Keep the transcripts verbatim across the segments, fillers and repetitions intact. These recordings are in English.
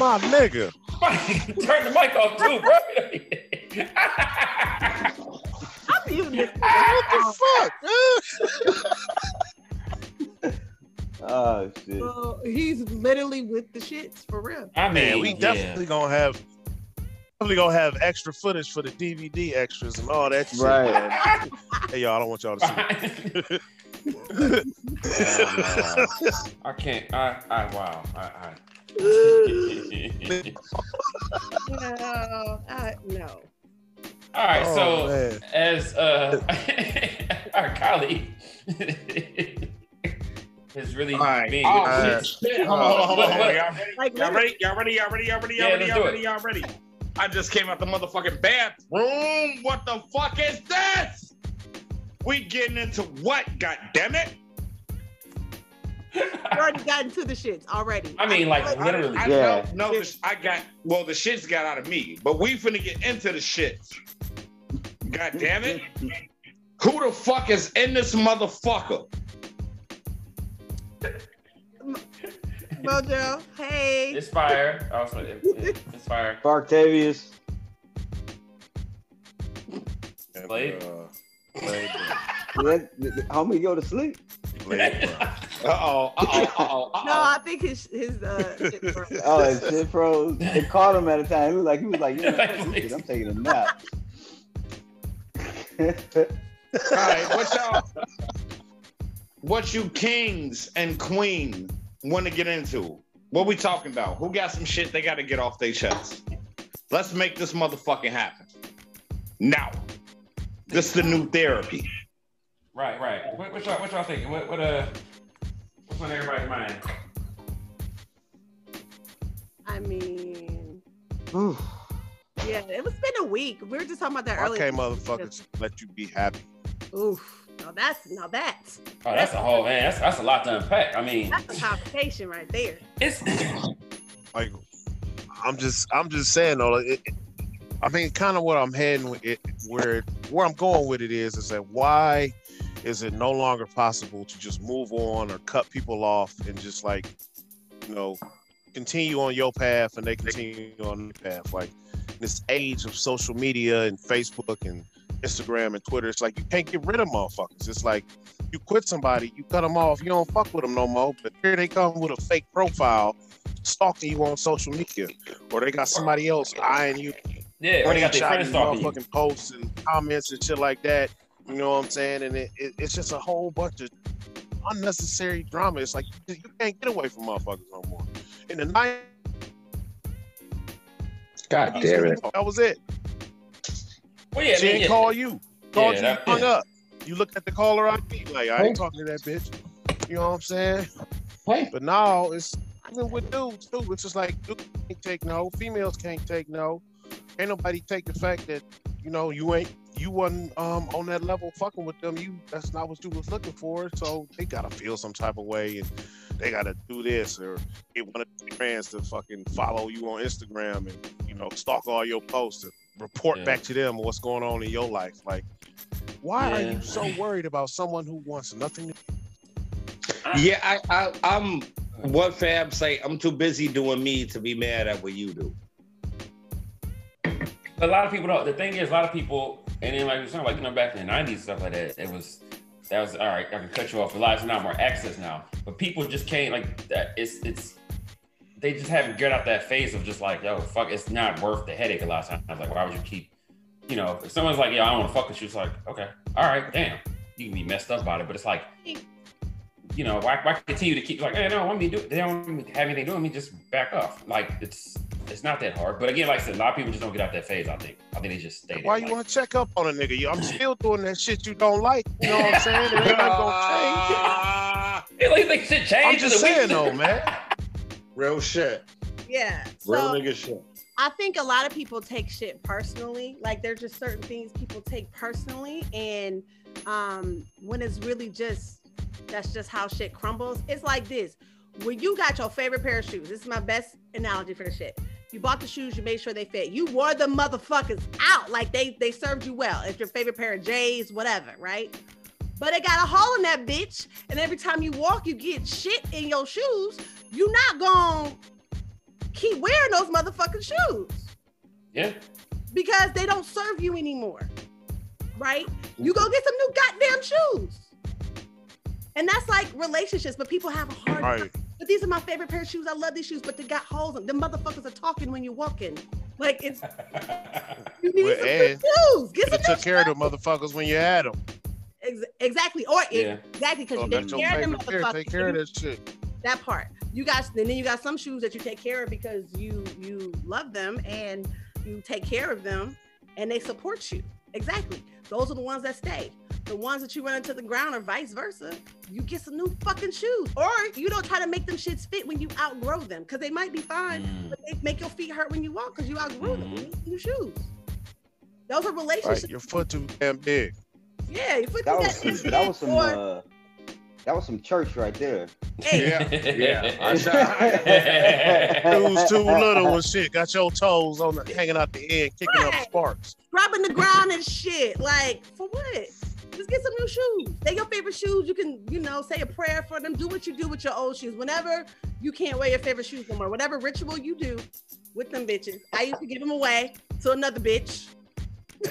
my nigga. Turn the mic off too, bro. I'm muting this. What the fuck? Oh shit. So he's literally with the shits for real. I mean, Man, we yeah. definitely gonna have. Probably gonna have extra footage for the D V D extras and all that shit. Right. Hey y'all, I don't want y'all to see it. um, uh, I can't. I. I. Wow. I. I. no, I, no. All right. Oh, so man. as uh, our colleague is really right. being oh, uh, shit. Hold on, hold on, hold on. Y'all ready? Y'all ready? Y'all ready? Y'all ready? Y'all ready? Y'all ready? Y'all ready? Y'all ready? I just came out the motherfucking bathroom. What the fuck is this? We getting into what? God damn it! We already got into the shits already. I mean, like I, literally. I, I yeah. don't know. The, I got well. The shits got out of me, but we finna get into the shits. God damn it! Who the fuck is in this motherfucker? Mojo, hey. It's fire. Also, it, it, it's fire. Barktavious. Blade. Blade. Homie, go to sleep. Blade, bro. Uh-oh, uh-oh, uh-oh, uh-oh. No, I think his, his uh, shit froze. Oh, his shit froze. They caught him at a time. He was like, he was like, you know, I'm taking a nap. All right, what y'all, what you kings and queens want to get into? What we talking about? Who got some shit they got to get off their chest? Let's make this motherfucking happen. Now, this is the new therapy. Right, right. What, what y'all, what y'all thinking? What, what uh, what's on everybody's mind? I mean, Ooh. yeah, it was been a week. We were just talking about that earlier. Okay, motherfuckers, let you be happy. Oof. Now that's now that's oh, that's, that's a whole man. That's that's a lot to unpack. I mean, that's a conversation right there. It's like I'm just I'm just saying though. It, it, I mean, kind of what I'm heading with it, where where I'm going with it is is that why is it no longer possible to just move on or cut people off and just like you know continue on your path and they continue on their path? Like this age of social media and Facebook and Instagram and Twitter, it's like you can't get rid of motherfuckers. It's like you quit somebody, you cut them off, you don't fuck with them no more, but here they come with a fake profile stalking you on social media, or they got somebody else eyeing you. Yeah, or they got their friends stalking you. Motherfucking posts and comments and shit like that. You know what I'm saying? And it, it, it's just a whole bunch of unnecessary drama. It's like you, you can't get away from motherfuckers no more. In the night, God damn it, that was it. Well, yeah, she didn't yeah. call you. Called yeah, you, hung yeah. up. You look at the caller I D, like, I ain't talking to that bitch. You know what I'm saying? Hey. But now, it's even with dudes, too. It's just like, dudes can't take no. Females can't take no. Ain't nobody take the fact that, you know, you ain't, you wasn't um, on that level fucking with them. You, that's not what you was looking for. So they gotta feel some type of way and they gotta do this or get one of their friends to fucking follow you on Instagram and, you know, stalk all your posts. And, report yeah. back to them what's going on in your life. Like, why yeah. are you so worried about someone who wants nothing? Yeah, I, I, I'm what Fab say. I'm too busy doing me to be mad at what you do. A lot of people don't. The thing is, a lot of people, and then like we talking about, you know, back in the nineties and stuff like that. It was that was all right. I can cut you off. A lot, it's not more access now, but people just can't like that. It's it's. They just haven't got out that phase of just like, yo, fuck, it's not worth the headache a lot of times. I was like, why would you keep, you know, if someone's like, yo, I don't want to fuck with you, it's like, okay, all right, damn. You can be messed up about it, but it's like, you know, why, why continue to keep like, hey, they don't want me to do it. They don't want me to have anything to do with me, just back off. Like, it's it's not that hard. But again, like I said, a lot of people just don't get out that phase, I think. I think they just stay there. Why you like, want to check up on a nigga? I'm still doing that shit you don't like. You know what I'm saying? They're not going to change. They like shit change. I'm just saying though, man. Real shit. Yeah. Real so, nigga shit. I think a lot of people take shit personally. Like there's just certain things people take personally, and um, when it's really just that's just how shit crumbles. It's like this: when you got your favorite pair of shoes, this is my best analogy for the shit. You bought the shoes, you made sure they fit. You wore the motherfuckers out like they they served you well. It's your favorite pair of J's, whatever, right? But it got a hole in that bitch, and every time you walk, you get shit in your shoes. You're not gonna keep wearing those motherfucking shoes. Yeah. Because they don't serve you anymore, right? You go get some new goddamn shoes. And that's like relationships, but people have a hard right. time. But these are my favorite pair of shoes. I love these shoes, but they got holes in them. Them motherfuckers are talking when you're walking. Like, it's, you need well, some new shoes. Get some new shoes. You took care of the motherfuckers when you had them. Ex- exactly. Or yeah. exactly, because oh, you didn't care of them motherfuckers. Take care of that shit. That part. You got, and then you got some shoes that you take care of because you you love them and you take care of them and they support you. Exactly. Those are the ones that stay. The ones that you run into the ground or vice versa, you get some new fucking shoes. Or you don't try to make them shits fit when you outgrow them because they might be fine, mm. but they make your feet hurt when you walk because you outgrew mm-hmm. them. You need new shoes. Those are relationships. Right, your foot too damn big. Yeah, your foot that too was, damn big. That was some, or, uh, that was some church right there. Hey. Yeah, yeah. I shoes too little and shit. Got your toes on the, hanging out the end, kicking right. up sparks. Rubbing the ground and shit. Like, for what? Just get some new shoes. They're your favorite shoes. You can, you know, say a prayer for them. Do what you do with your old shoes. Whenever you can't wear your favorite shoes no more, whatever ritual you do with them bitches. I used to give them away to another bitch.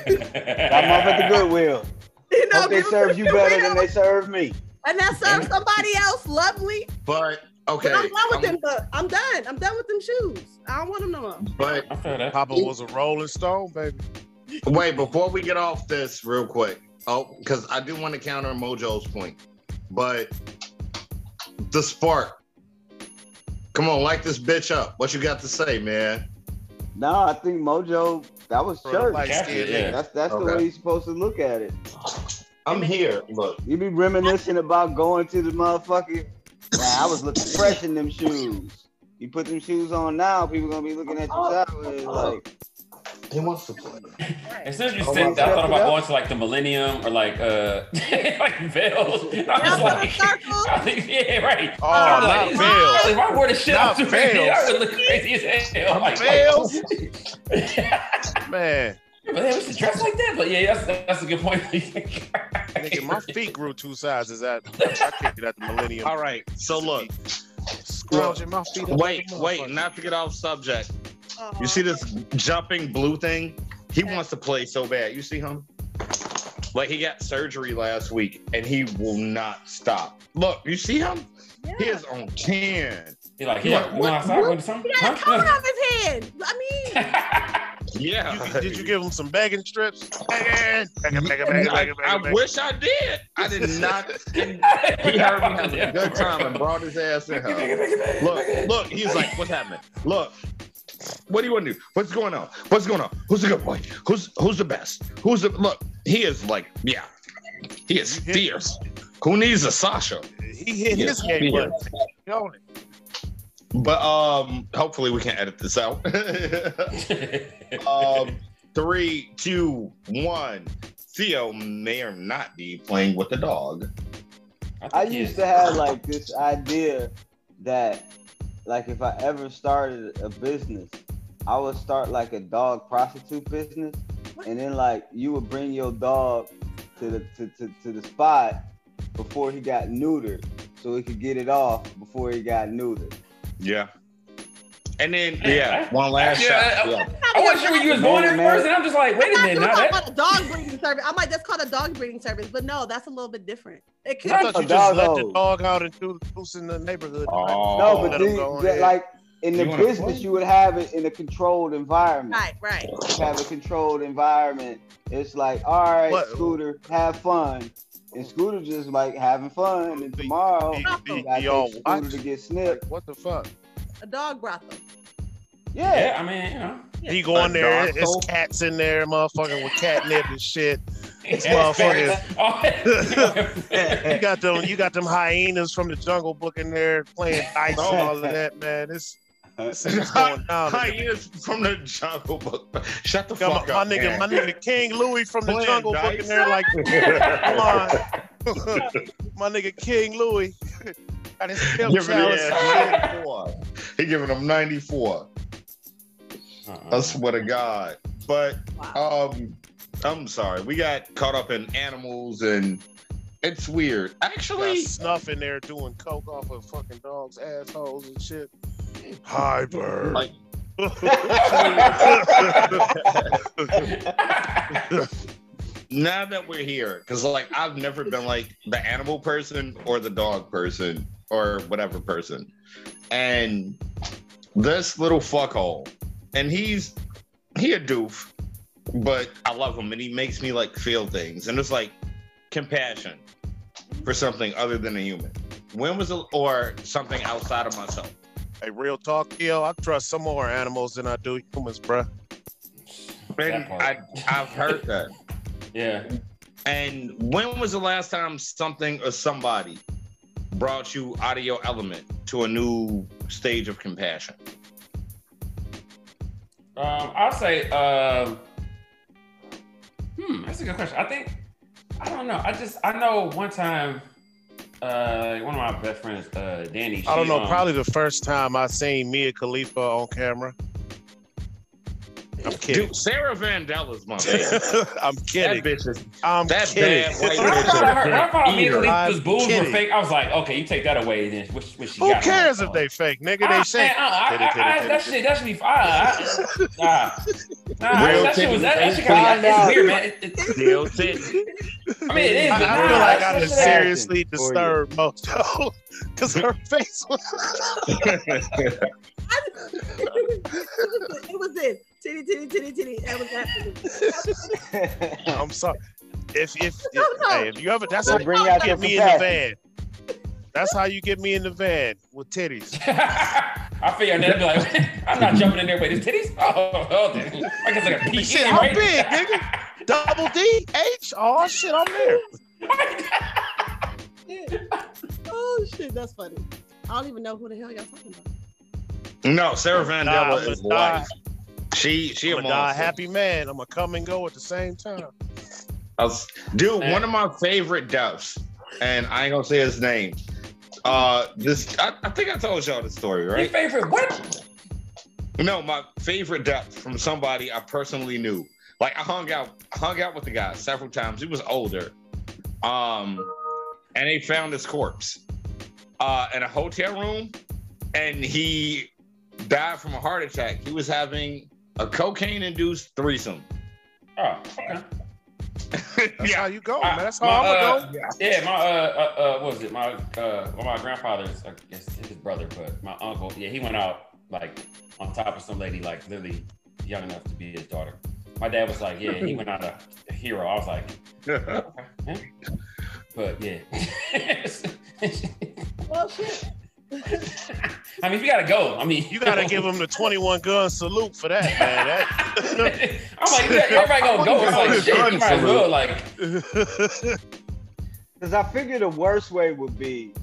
I'm off at the Goodwill. You know, hope they serve you better than they serve me. And that serves somebody else lovely. But, okay. But I'm done with I'm, them. But I'm done. I'm done with them shoes. I don't want them no more. But Papa was a Rolling Stone, baby. Wait, before we get off this real quick. Oh, because I do want to counter Mojo's point, but the spark. Come on, light this bitch up. What you got to say, man? No, nah, I think Mojo, that was church. That's, yeah. that's, that's okay. the way you're supposed to look at it. I'm here. Look, you be reminiscing about going to the motherfucking, nah, I was looking fresh in them shoes. You put them shoes on now, people going to be looking at you oh, sideways oh. like... He wants to play. As soon as you said that, I thought about going to like the Millennium or like uh like Vales. I was like, I was, yeah, right. Oh, I not like, Vales. If I wore the shit out to Vales, I would look crazy as hell. Like, Vales, man. But they was dressed like that. But yeah, that's that's a good point. Nigga, my feet grew two sizes out. I kicked it at the Millennium. All right, so look, scrounging my feet. Wait, wait, not to get off subject. Uh-huh. You see this jumping blue thing? He yeah. wants to play so bad. You see him? Like, he got surgery last week, and he will not stop. Look, you see him? Yeah. He is on ten. He like, he like, what, what, what, something? He got a cone off his head. I mean. yeah. You, did you give him some begging strips? Begging. Begging, begging, begging, begging, begging. I wish I did. I did not. He heard me have a good time and brought his ass in her. Look, look. He's like, what's happening? Look. What do you want to do? What's going on? What's going on? Who's the good boy? Who's who's the best? Who's the look? He is like, yeah, he is fierce. Who needs a Sasha? He hit he his game. But um, hopefully we can edit this out. um, three, two, one. Theo may or not be playing with the dog. I, I used to have like this idea that. Like, if I ever started a business, I would start like a dog prostitute business. What? And then like you would bring your dog to the to, to, to the spot before he got neutered so he could get it off before he got neutered. Yeah. And then, yeah, one last yeah, shot. I, yeah. I wasn't sure when you was going in first, and I'm just like, wait a minute. Now that's called a dog breeding service. I'm like, that's called a dog breeding service, but no, that's a little bit different. It could I thought you just let the dog out and do loose in the neighborhood. Oh. No, but these, like in the business, you would have it in a controlled environment. Right, right. You have a controlled environment. It's like, all right, what? Scooter, have fun. And Scooter just like having fun, and tomorrow I got Scooter to get snipped. What the fuck? A dog brothel. Yeah. yeah, I mean, you know. Yeah. He go in there, it's soul. Cats in there, motherfucking with catnip and shit. It's motherfucking. you got them, you got them hyenas from the Jungle Book in there playing dice and all of that, man. It's, it's, it's going down. Hyenas from the Jungle Book. Shut the got fuck my, up, my nigga, man. My nigga King Louie from playing the Jungle dice. Book in there, like, come on, my nigga King Louie. Giving him he giving them ninety-four. Uh-uh. I swear to God. But wow. um, I'm sorry. We got caught up in animals and it's weird. Actually, got snuff in there doing coke off of fucking dogs, assholes and shit. Hi, Bird. Hi. Now that we're here, because like I've never been like the animal person or the dog person or whatever person, and this little fuckhole, and he's he a doof, but I love him and he makes me like feel things, and it's like compassion for something other than a human. When was it, or something outside of myself? Hey, real talk, yo, I trust some more animals than I do humans, bruh. And I, I've heard that. Yeah. And when was the last time something or somebody brought you out of your element to a new stage of compassion? Um, I'll say, uh, hmm, that's a good question. I think, I don't know. I just, I know one time, Uh, one of my best friends, uh, Danny. She, I don't know. Um, probably the first time I seen Mia Khalifa on camera. I'm kidding. Dude, Sarah Vandela's my man. I'm kidding. That bitch is. I'm that kidding. Bad when I thought, I heard, I thought Mia Khalifa's boobs kidding. were fake, I was like, okay, you take that away. Then which, which she Who got cares if they fake, nigga? They shake. That shit, that should be fine. Nah, nah, Real that shit was that, that shit kind of weird, man. It, it's real titty. I mean, it is. I, I feel nah, like I was seriously disturbed most, though, because her face was. It was it. Titty, titty, titty, titty. That was happening. I'm sorry. If, if, if, no, no. Hey, if you ever, that's we'll how bring you out get me capacity. in the van. That's how you get me in the van with titties. I figured that'd be like, I'm not jumping in there, but it's titties? Oh, oh I guess like a P. Shit, how big, nigga? Double D, H, oh shit, I'm there. Oh shit, that's funny. I don't even know who the hell y'all talking about. No, Sarah Vandella is wife. She, she I'm a die happy man. I'm gonna come and go at the same time. Was, dude, man. One of my favorite deaths, and I ain't gonna say his name. Uh, this, I, I think I told y'all the story, right? Your favorite what? No, my favorite death from somebody I personally knew. Like I hung out, hung out with the guy several times. He was older, um, and they found his corpse uh, in a hotel room, and he died from a heart attack. He was having a cocaine-induced threesome. Oh, okay. That's yeah. how you go, I, man. That's how my, I'm gonna uh, go. Yeah, my uh, uh, uh, what was it? My uh, well, my grandfather's, I guess his brother, but my uncle. Yeah, he went out like on top of some lady, like literally young enough to be his daughter. My dad was like, yeah, he went out a, a hero. I was like, oh, okay. But yeah. Well, shit. I mean, if you gotta go, I mean, you gotta give him the twenty-one gun salute for that, man. That... I'm like, everybody gonna go. It's like, shit, you might as well, like. Because I figured the worst way would be,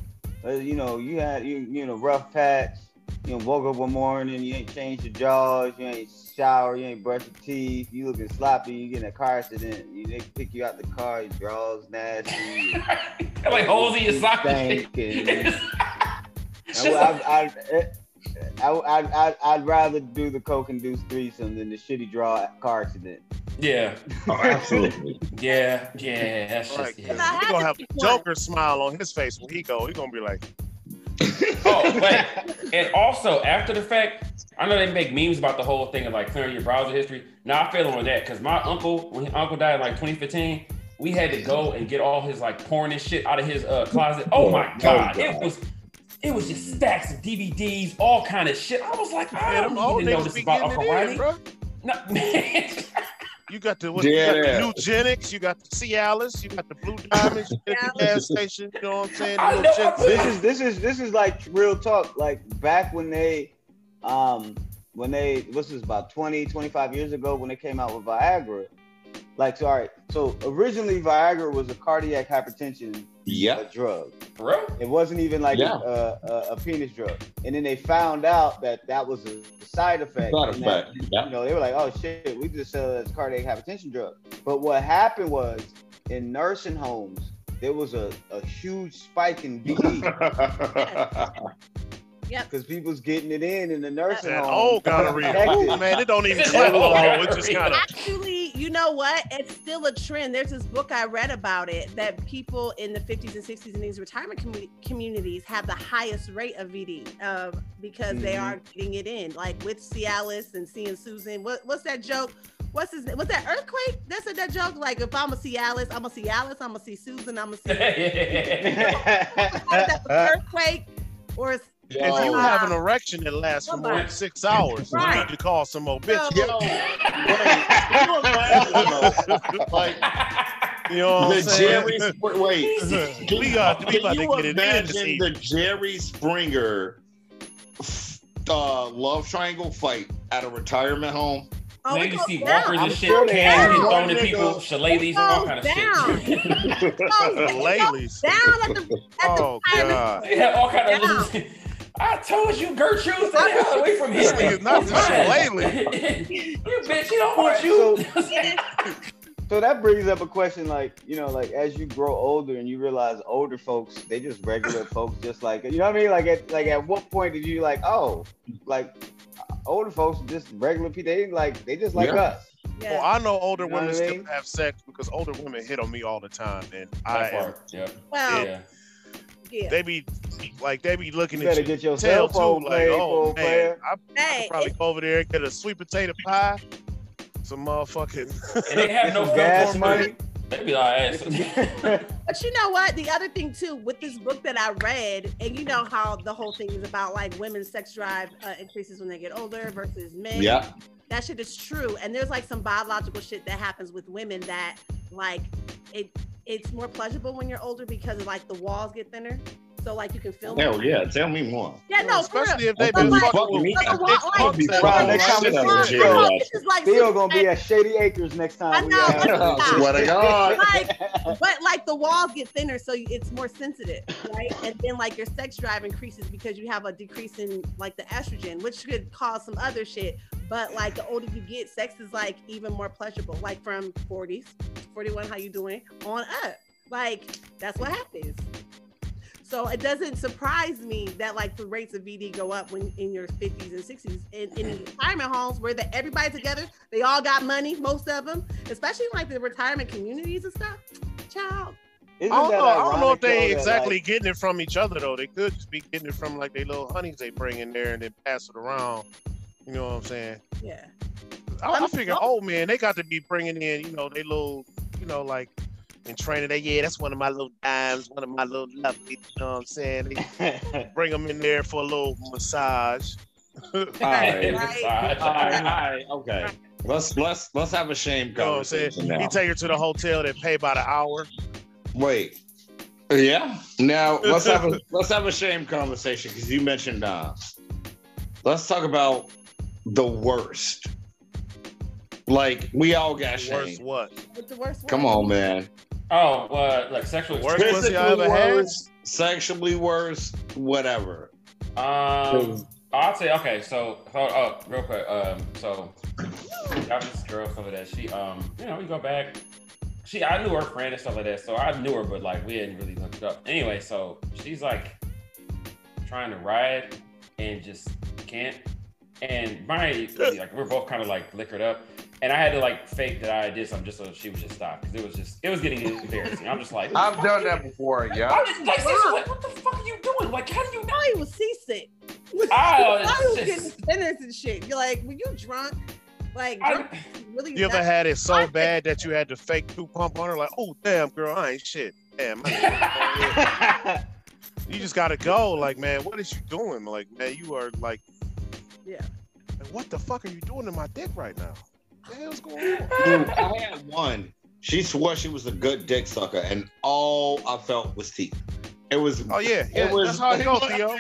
uh, you know, you had, you, you know, rough patch. You know, woke up one morning, you ain't changed your jaws, you ain't showered, you ain't brushed your teeth, you looking sloppy, you get in a car accident, you, they pick you out the car, your jaws nasty. Like holes in your socks. I'd rather do the coke-induced threesome than the shitty draw car accident. Yeah. Oh, absolutely. yeah, yeah. That's just, like, yeah. He's gonna have a Joker smile on his face when he go. He's gonna be like... Oh, wait. And also, after the fact, I know they make memes about the whole thing of like clearing your browser history. Now I fail on that because my uncle, when his uncle died in like twenty fifteen, we had to go and get all his like porn and shit out of his uh, closet. Oh my god, it was it was just stacks of D V Ds, all kind of shit. I was like, I don't man, even know this about Uncle Ronnie. No, man. You got the, what, yeah. you got the Nugenics, you got the Cialis, you got the Blue Diamonds, you got the gas station, you know what I'm saying? I know, this is this is this is like real talk. Like back when they um when they what's this about twenty, twenty-five years ago when they came out with Viagra. Like sorry, so originally Viagra was a cardiac hypertension yeah. uh, drug. Right. It wasn't even like yeah. a, a, a penis drug. And then they found out that that was a side effect. Side effect. That, yeah. You know, they were like, "Oh shit, we just sell it as a cardiac hypertension drug." But what happened was in nursing homes there was a, a huge spike in D E. Yeah, because people's getting it in in the nursing that home. Oh, gonorrhea, man! It don't even clip. It just kind of actually. You you know what? It's still a trend. There's this book I read about it, that people in the fifties and sixties in these retirement com- communities have the highest rate of V D uh, because mm-hmm. they are getting it in, like with Cialis and seeing Susan. What, what's that joke? What's his name? Was that Earthquake? That's a, that joke. Like, if I'm a Cialis, I'm a Cialis, I'm a see Susan, I'm a see. That was Earthquake or a If oh, you have an erection that lasts for more than six hours, right. you need to call some old bitch. Yo, yo, wait, like, you know what I'm saying? Jerry, wait, we got we about to get it in. Can you imagine the Jerry Springer uh, love triangle fight at a retirement home? Oh, they can see bumpers and shit, sure cans get thrown at people, shillelaghs and all kind of down. shit. Shillelaghs. Down at the, at oh, the God. They have all kind of loose. I told you, Gertrude, stay away from here. This is not the shillelagh. You bitch, he don't want you. So, so that brings up a question, like, you know, like as you grow older and you realize older folks, they just regular folks, just like, you know what I mean? Like at, like, at what point did you like, oh, like, older folks, just regular people, they like they just like yeah. us. Yeah. Well, I know older you know women I mean? still have sex because older women hit on me all the time, and that I am. Yeah. Well, yeah. yeah. They be like they be looking you at you. Get your cell phone too, play, like, oh man, I, hey, I could probably go over there and get a sweet potato pie, some motherfucking. And they have no gas money. They be like, hey. But you know what? The other thing too, with this book that I read, and you know how the whole thing is about like women's sex drive uh, increases when they get older versus men. Yeah. That shit is true. And there's like some biological shit that happens with women that like it it's more pleasurable when you're older because like the walls get thinner. So like you can film. Hell yeah, tell me more. Yeah, no, especially for if they've been fucking me. Still gonna be at Shady Acres next time. I know. Swear to God. Like, but like the walls get thinner, so it's more sensitive, right? And then like your sex drive increases because you have a decrease in like the estrogen, which could cause some other shit. But like the older you get, sex is like even more pleasurable. Like from forties, forty-one, how you doing? On up. Like that's what happens. So it doesn't surprise me that like the rates of V D go up when in your fifties and sixties in, in retirement homes where the, everybody together, they all got money, most of them, especially like the retirement communities and stuff. Child. Isn't I don't know, I don't know if they exactly like, getting it from each other though. They could just be getting it from like they little honeys they bring in there and then pass it around. You know what I'm saying? Yeah. I, I figure, know. oh man, they got to be bringing in, you know, they little, you know, like, and training that, yeah, that's one of my little dimes, one of my little lovely, you know what I'm saying? They bring them in there for a little massage. All right, right. All right, all right, okay. Right. Let's let's let's have a shame conversation you know now. You take her to the hotel, they pay by the hour. Wait, yeah. Now let's have a let's have a shame conversation because you mentioned dimes. Let's talk about the worst. Like we all got shame. Worst what? What's the worst? Come on, man. Oh, uh, like sexually worse, physically worse, sexually worse, whatever. Um, I'd say okay. So hold up, real quick. Um, so I was this girl, something like that. She, um, you know, we go back. She, I knew her friend and stuff like that. So I knew her, but like we hadn't really hooked up. Anyway, so she's like trying to ride and just can't. And my like we're both kind of like liquored up. And I had to like fake that I did something just so she would just stop because it was just it was getting embarrassing. I'm just like I've done that doing? before, yeah. I was like, like, what the fuck are you doing? Like, how do you know I was seasick? I, I was just... getting dinners and shit. You're like, were you drunk? Like, drunk I, really? You ever had it so bad that you had to fake two pump on her? Like, oh damn, girl, I ain't shit. Damn. You just gotta go. Like, man, what is you doing? Like, man, you are like, yeah. Like, what the fuck are you doing to my dick right now? What the hell's going on? Dude, I had one. She swore she was a good dick sucker, and all I felt was teeth. It was. Oh yeah, yeah. It was, that's how it goes, Theo.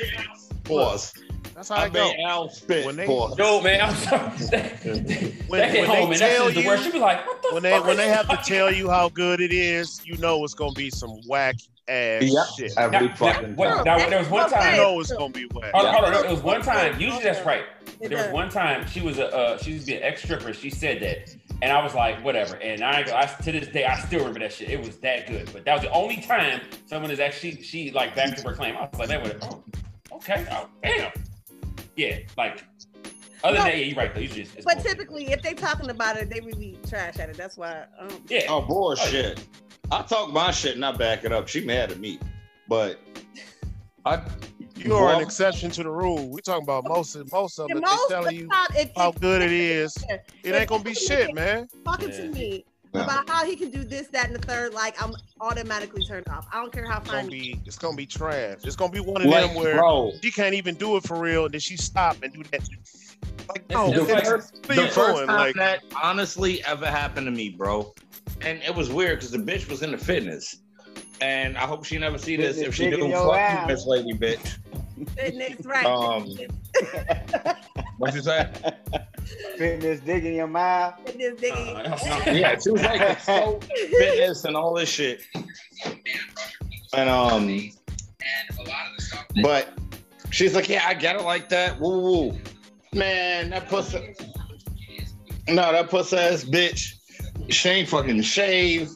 Pause. That's how I it goes. Al spit. When they, pause. Yo, man, I'm sorry. when, that hit when home, they tell you, the she be like, what the when fuck they when they have to tell you how good it is, you know it's gonna be some whack ass yep. shit. Every now, fucking now, time. Now, there was one time. You know it's gonna be whack. Hold on, hold on. It was one time. Usually that's right. There was one time she was a uh, she used to be an ex stripper. She said that, and I was like, whatever. And I, I to this day I still remember that shit. It was that good, but that was the only time someone is actually she like back to her claim. I was like, that would oh, okay, oh, damn, yeah, like Other no, than that, you're right though. You just, but bullshit. Typically, if they talking about it, they really trash at it. That's why. Um, yeah. Oh bullshit! Oh, yeah. I talk my shit and I back it up. She mad at me, but I. You are an exception to the rule. We're talking about most, most of it. They're telling you it, how good it is. It ain't gonna be shit, man. Talking yeah. to me no. about how he can do this, that, and the third, like I'm automatically turned off. I don't care how fine. It's, it's gonna be trash. It's gonna be one of like, them where bro. she can't even do it for real, and then she stop and do that. Like no, the first, the first going, time like, that honestly ever happened to me, bro. And it was weird because the bitch was into fitness. And I hope she never see this. If she do, fuck you, Miss Lady Bitch. Fitness, right. Um, what you say? Fitness digging your mouth. Fitness digging your mouth. Uh, yeah, she was like, so fitness and all this shit. And um, and a lot of the stuff. But she's like, yeah, I got it like that. Woo woo. Man, that pussy. No, that pussy ass bitch. She ain't fucking shave.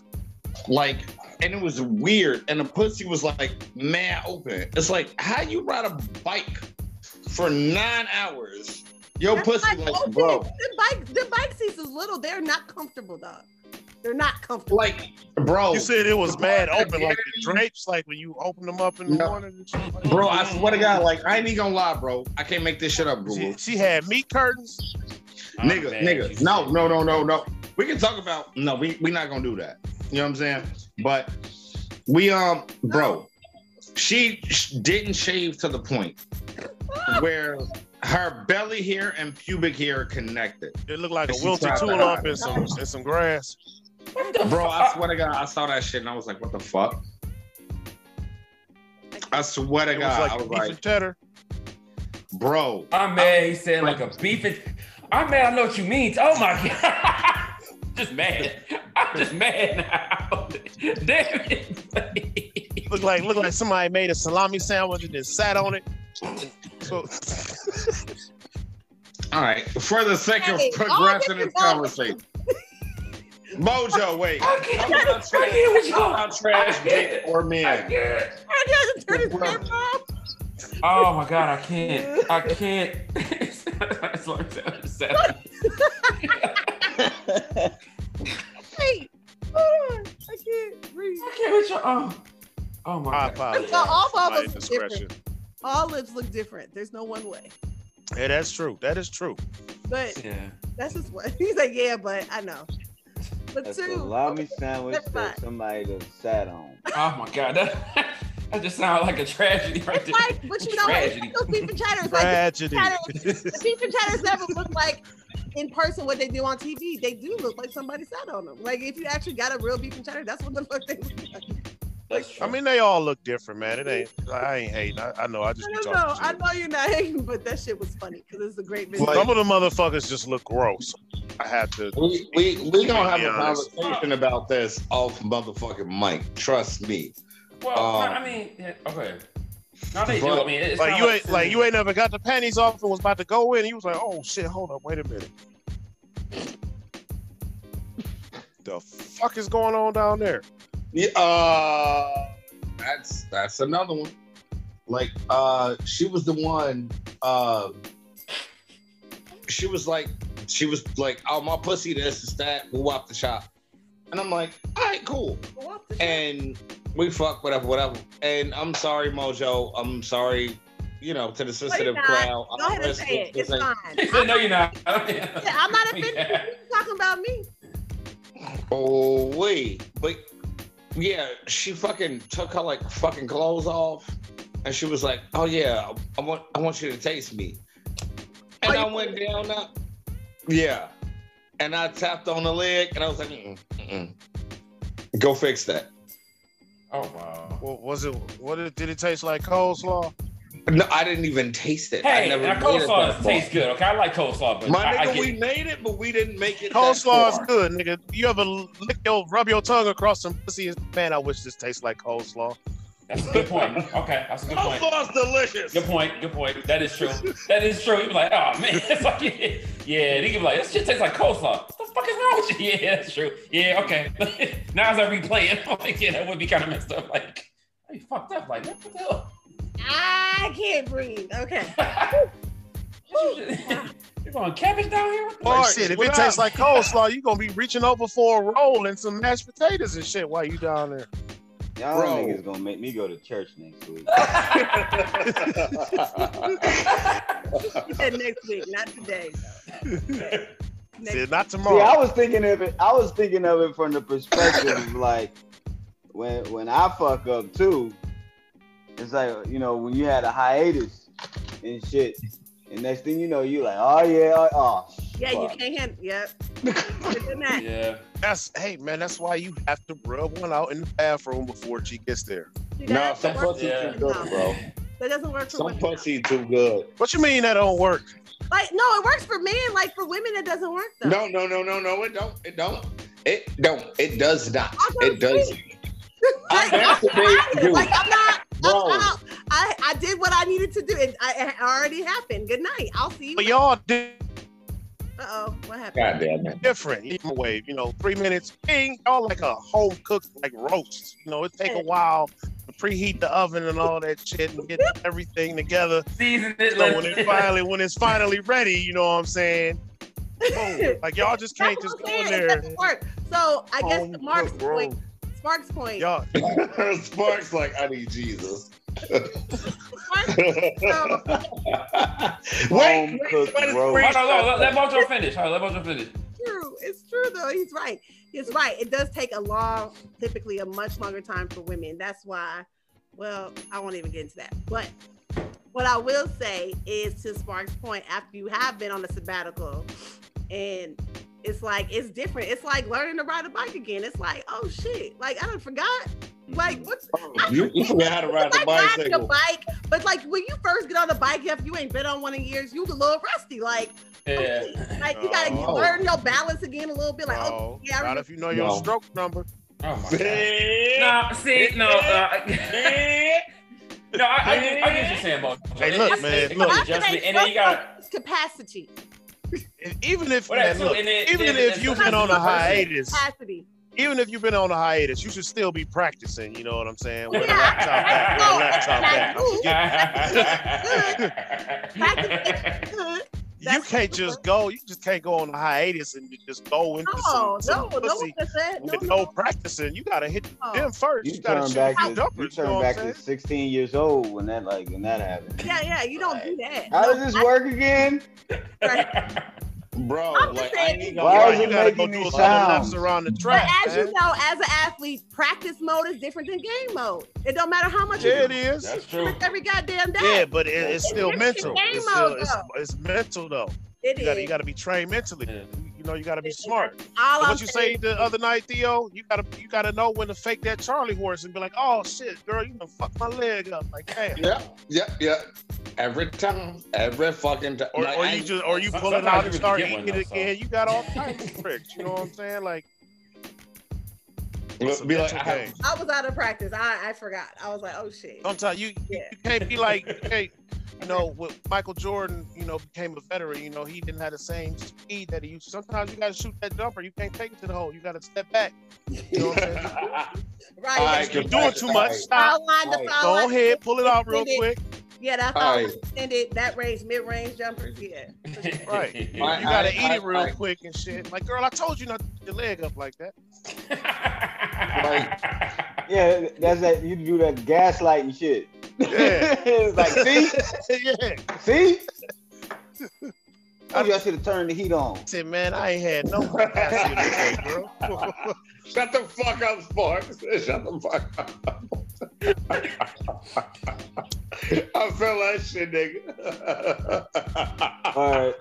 Like. And it was weird, and the pussy was like mad open. It's like, how you ride a bike for nine hours? Your That's pussy like, like bro. The bike, the bike seats is little. They're not comfortable, dog. They're not comfortable. Like, bro, you said it was mad open, like the drapes, like when you open them up in the no. morning. And shit, like, bro, I swear to God, like I ain't even gonna lie, bro. I can't make this shit up, bro. She, she had meat curtains, oh, nigga, man, nigga. No, no, no, no, no. We can talk about. No, we we not gonna do that. You know what I'm saying? But we, um, bro, she sh- didn't shave to the point where her belly hair and pubic hair are connected. It looked like and a wilted tulip and some, and some grass. Bro, I swear to God, I saw that shit and I was like, what the fuck? I swear to God, like I was beef like, and cheddar. Bro. I'm mad. He said like, like a beef and, I'm mad. I know what you mean. Oh my God. Just mad. I'm just mad now. Damn it. Look like look like somebody made a salami sandwich and then sat on it. All right. For the sake hey, of progressing this conversation. Mojo, wait. I can't, I'm not trash. I'm not trash, bitch, or men. I can't. I gotta turn his camera off. Oh my God, I can't. I can't. As long as I'm sad. Hey, hold on. I can't breathe. I can't with your arm. Oh my God. So all of us look different. All lips look different. There's no one way. Yeah, that's true. That is true. But yeah. That's just what he's like, yeah, but I know. But that's two. Allow me sandwich for somebody to sat on. Oh my God. That, that just sounds like a tragedy right there. Like, but you know, tragedy. Those beef and chatters. Tragedy. Like, the, beef chatters, the beef and chatters never look like in person what they do on T V. They do look like somebody sat on them. Like if you actually got a real beef and cheddar, that's what the fuck they look like. Like I mean, they all look different, man. It ain't. I ain't hating. I, I know. I just. No, no. I know you're not hating, but that shit was funny because it's a great video. Like, some of the motherfuckers just look gross. I have to. We we, we gonna have a honest. conversation about this off motherfucking mic. Trust me. Well, um, I mean, yeah, okay. No, they but, do. I mean, it's like you like ain't silly. Like you ain't never got the panties off and was about to go in. He was like, "Oh shit, hold up, wait a minute." The fuck is going on down there? Yeah, uh, that's that's another one. Like, uh, she was the one. Uh, she was like, she was like, "Oh, my pussy, this is that." We'll wop the shop, and I'm like, "All right, cool." We'll and. We fuck, whatever, whatever. And I'm sorry, Mojo. I'm sorry, you know, to the sensitive no, crowd. Go ahead and say it. It's fine. Said, no, you're not. I'm not offended. Yeah. You're talking about me. Oh, wait. But, yeah, she fucking took her, like, fucking clothes off. And she was like, oh, yeah, I want I want you to taste me. And oh, I went down there. Yeah. And I tapped on the leg, and I was like, mm-mm, mm-mm. Go fix that. Oh wow! Well, was it? What did, did it taste like? Coleslaw? No, I didn't even taste it. Hey, I never now coleslaw tastes good. Okay, I like coleslaw, but my I, nigga, I we it. made it, but we didn't make it. Coleslaw is good, nigga. You ever lick your rub your tongue across some pussy? Man, I wish this tastes like coleslaw. That's a good point. Okay, that's a good point. Coleslaw's delicious. Good point. Good point. That is true. That is true. You be like, oh man, it's like, yeah. They be like, this shit tastes like coleslaw. What the fuck is wrong with you? Yeah, that's true. Yeah, okay. Now as I replay it, I'm like, yeah, that would be kind of messed up. Like, I be fucked up. Like, what the hell? I can't breathe. Okay. You going cabbage down here? With like shit, if what it up? Tastes like coleslaw, you gonna be reaching over for a roll and some mashed potatoes and shit while you down there. Y'all Bro. Niggas gonna make me go to church next week. Next week, not today. See, not tomorrow. See, I was thinking of it. I was thinking of it from the perspective of like when when I fuck up too. It's like, you know, when you had a hiatus and shit, and next thing you know, you like, oh yeah, oh yeah, fuck. You can't handle. Yep. That. Yeah. That's hey man. That's why you have to rub one out in the bathroom before she gets there. No, some pussy too good, bro. That doesn't work for some women. Some pussy too good. What you mean that don't work? Like no, it works for men. Like for women, it doesn't work though. No, no, no, no, no. It don't. It don't. It don't. It does not. It does. Like, I'm, like, I'm not. Bro. I'm out. I I did what I needed to do. It, I, it already happened. Good night. I'll see you. But y'all did. Uh oh, what happened? God damn it. Different. Even wave, you know, three minutes. Ping, y'all like a home cooked like roast. You know, it take a while to preheat the oven and all that shit and get everything together. Season it. So when it finally, when it's finally ready, you know what I'm saying? Boom. Like y'all just can't just go in there. It doesn't work. So I guess home the Mark's point. Sparks point. Y'all. Sparks like, I need Jesus. Sparks, um, wait, wait, wait, wait. Hold on, hold, let Mojo finish. Hold on, let Mojo finish. True, it's true though. He's right. He's right. It does take a long, typically a much longer time for women. That's why. Well, I won't even get into that. But what I will say is, to Sparks' point, after you have been on a sabbatical, and it's like, it's different. It's like learning to ride a bike again. It's like, oh shit, like I done forgot. Like what's oh, I, you, you forgot how to ride the bicycle. Bike, but like when you first get on the bike, if you ain't been on one in years, you a little rusty. Like, yeah. Okay, like you gotta oh. learn your balance again a little bit. Like, oh, oh yeah. Not if you know your no. stroke number. Oh my God. No, see, no. Uh, no, I, I, get, I get what you're saying, bro. Hey, look, it's, man, it's, look. It's just, and then you got capacity. Even if, man, look, even it, if you've been on a hiatus, capacity. even if you've been on a hiatus, you should still be practicing. You know what I'm saying? With yeah, a laptop back, with a laptop back. Good. Practice is good. That's you can't just go. You just can't go on a hiatus and just go into no, some, some no, pussy no, with no, no practicing. You gotta hit the gym first. You, you gotta turn back. To, dumpers, you turn you know back to sixteen years old when that like when that happened. Yeah, yeah. You don't like, do that. How no, does this I, work again, right. bro? I'm like, I ain't gonna why you gotta go do a laps around the track? But as man. you know, as an athlete, practice mode is different than game mode. It don't matter how much. Yeah, you do. It is. That's true. Every goddamn day. Yeah, but it, it's, it's still mental. It's, still, it's, it's mental though. It you, is. Gotta, you gotta be trained mentally. Yeah. You know, you gotta be it smart. All what you say the other night, Theo, you gotta you gotta know when to fake that Charlie horse and be like, oh shit, girl, you done fuck my leg up. Like, damn. Yep, yep, yep. Every time, every fucking time. Or, like, or you just, or you pull it out and start eating it again. So. You got all kinds of tricks. You know what I'm saying? Like, look, be like, I, I was out of practice. I, I forgot. I was like, oh shit. Sometimes you, yeah. you can't be like, hey, you know, with Michael Jordan, you know, became a veteran. You know, he didn't have the same speed that he used to. Sometimes you got to shoot that jumper. You can't take it to the hole. You got to step back. You know what I'm saying? Right. Right. You're doing too much. Stop. Right. Go ahead. Pull it off real quick. Yeah, that's all right. Extended that range, mid-range jumpers. Yeah, right. You gotta I, eat I, it real I, quick and shit. Like, girl, I told you not to put your leg up like that. Like, yeah, that's that. You do that gaslighting shit. Yeah. It's like, see, yeah, see. Oh, y'all should have turned the heat on. I said, man, I ain't had no capacity today, girl. Shut the fuck up, Sparks. Shut the fuck up. I feel that shit, nigga. All right.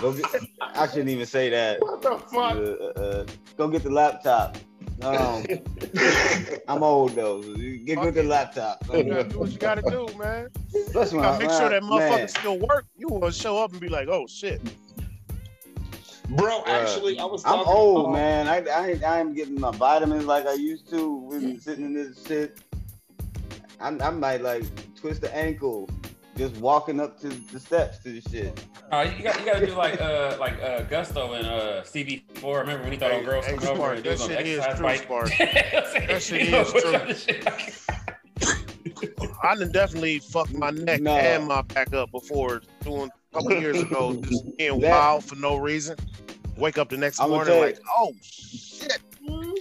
Go get, I shouldn't even say that. What the fuck? Uh, uh, go get the laptop. Um, I'm old, though. Get okay. with the laptop. You gotta do what you gotta do, man. That's you gotta make sure that motherfucker still work. You will show up and be like, oh, shit. Bro, uh, actually, I was talking I'm old, about, man. I, I, I ain't getting my vitamins like I used to. We've been sitting in this shit. I, I might, like, twist the ankle just walking up to the steps to the shit. Oh, you got you got to do like uh like uh Gusto and uh C B four. Remember when he thought hey, on girls coming over and doing an exercise bike? That shit is true. I done definitely fucked my neck no. and my back up before doing a couple years ago, just being that, wild for no reason. Wake up the next I'm morning like, oh shit.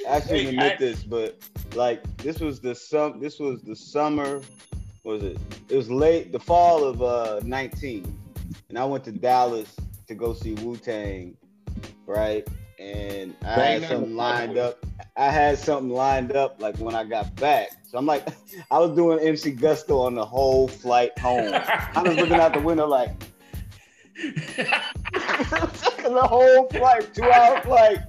I shouldn't admit this, but like this was the sum. This was the summer. What was it? It was late, the fall of uh, nineteen, and I went to Dallas to go see Wu-Tang, right? And I had something lined up. I had something lined up like when I got back. So I'm like, I was doing M C Gusto on the whole flight home. I was looking out the window like, the whole flight, two hour flight.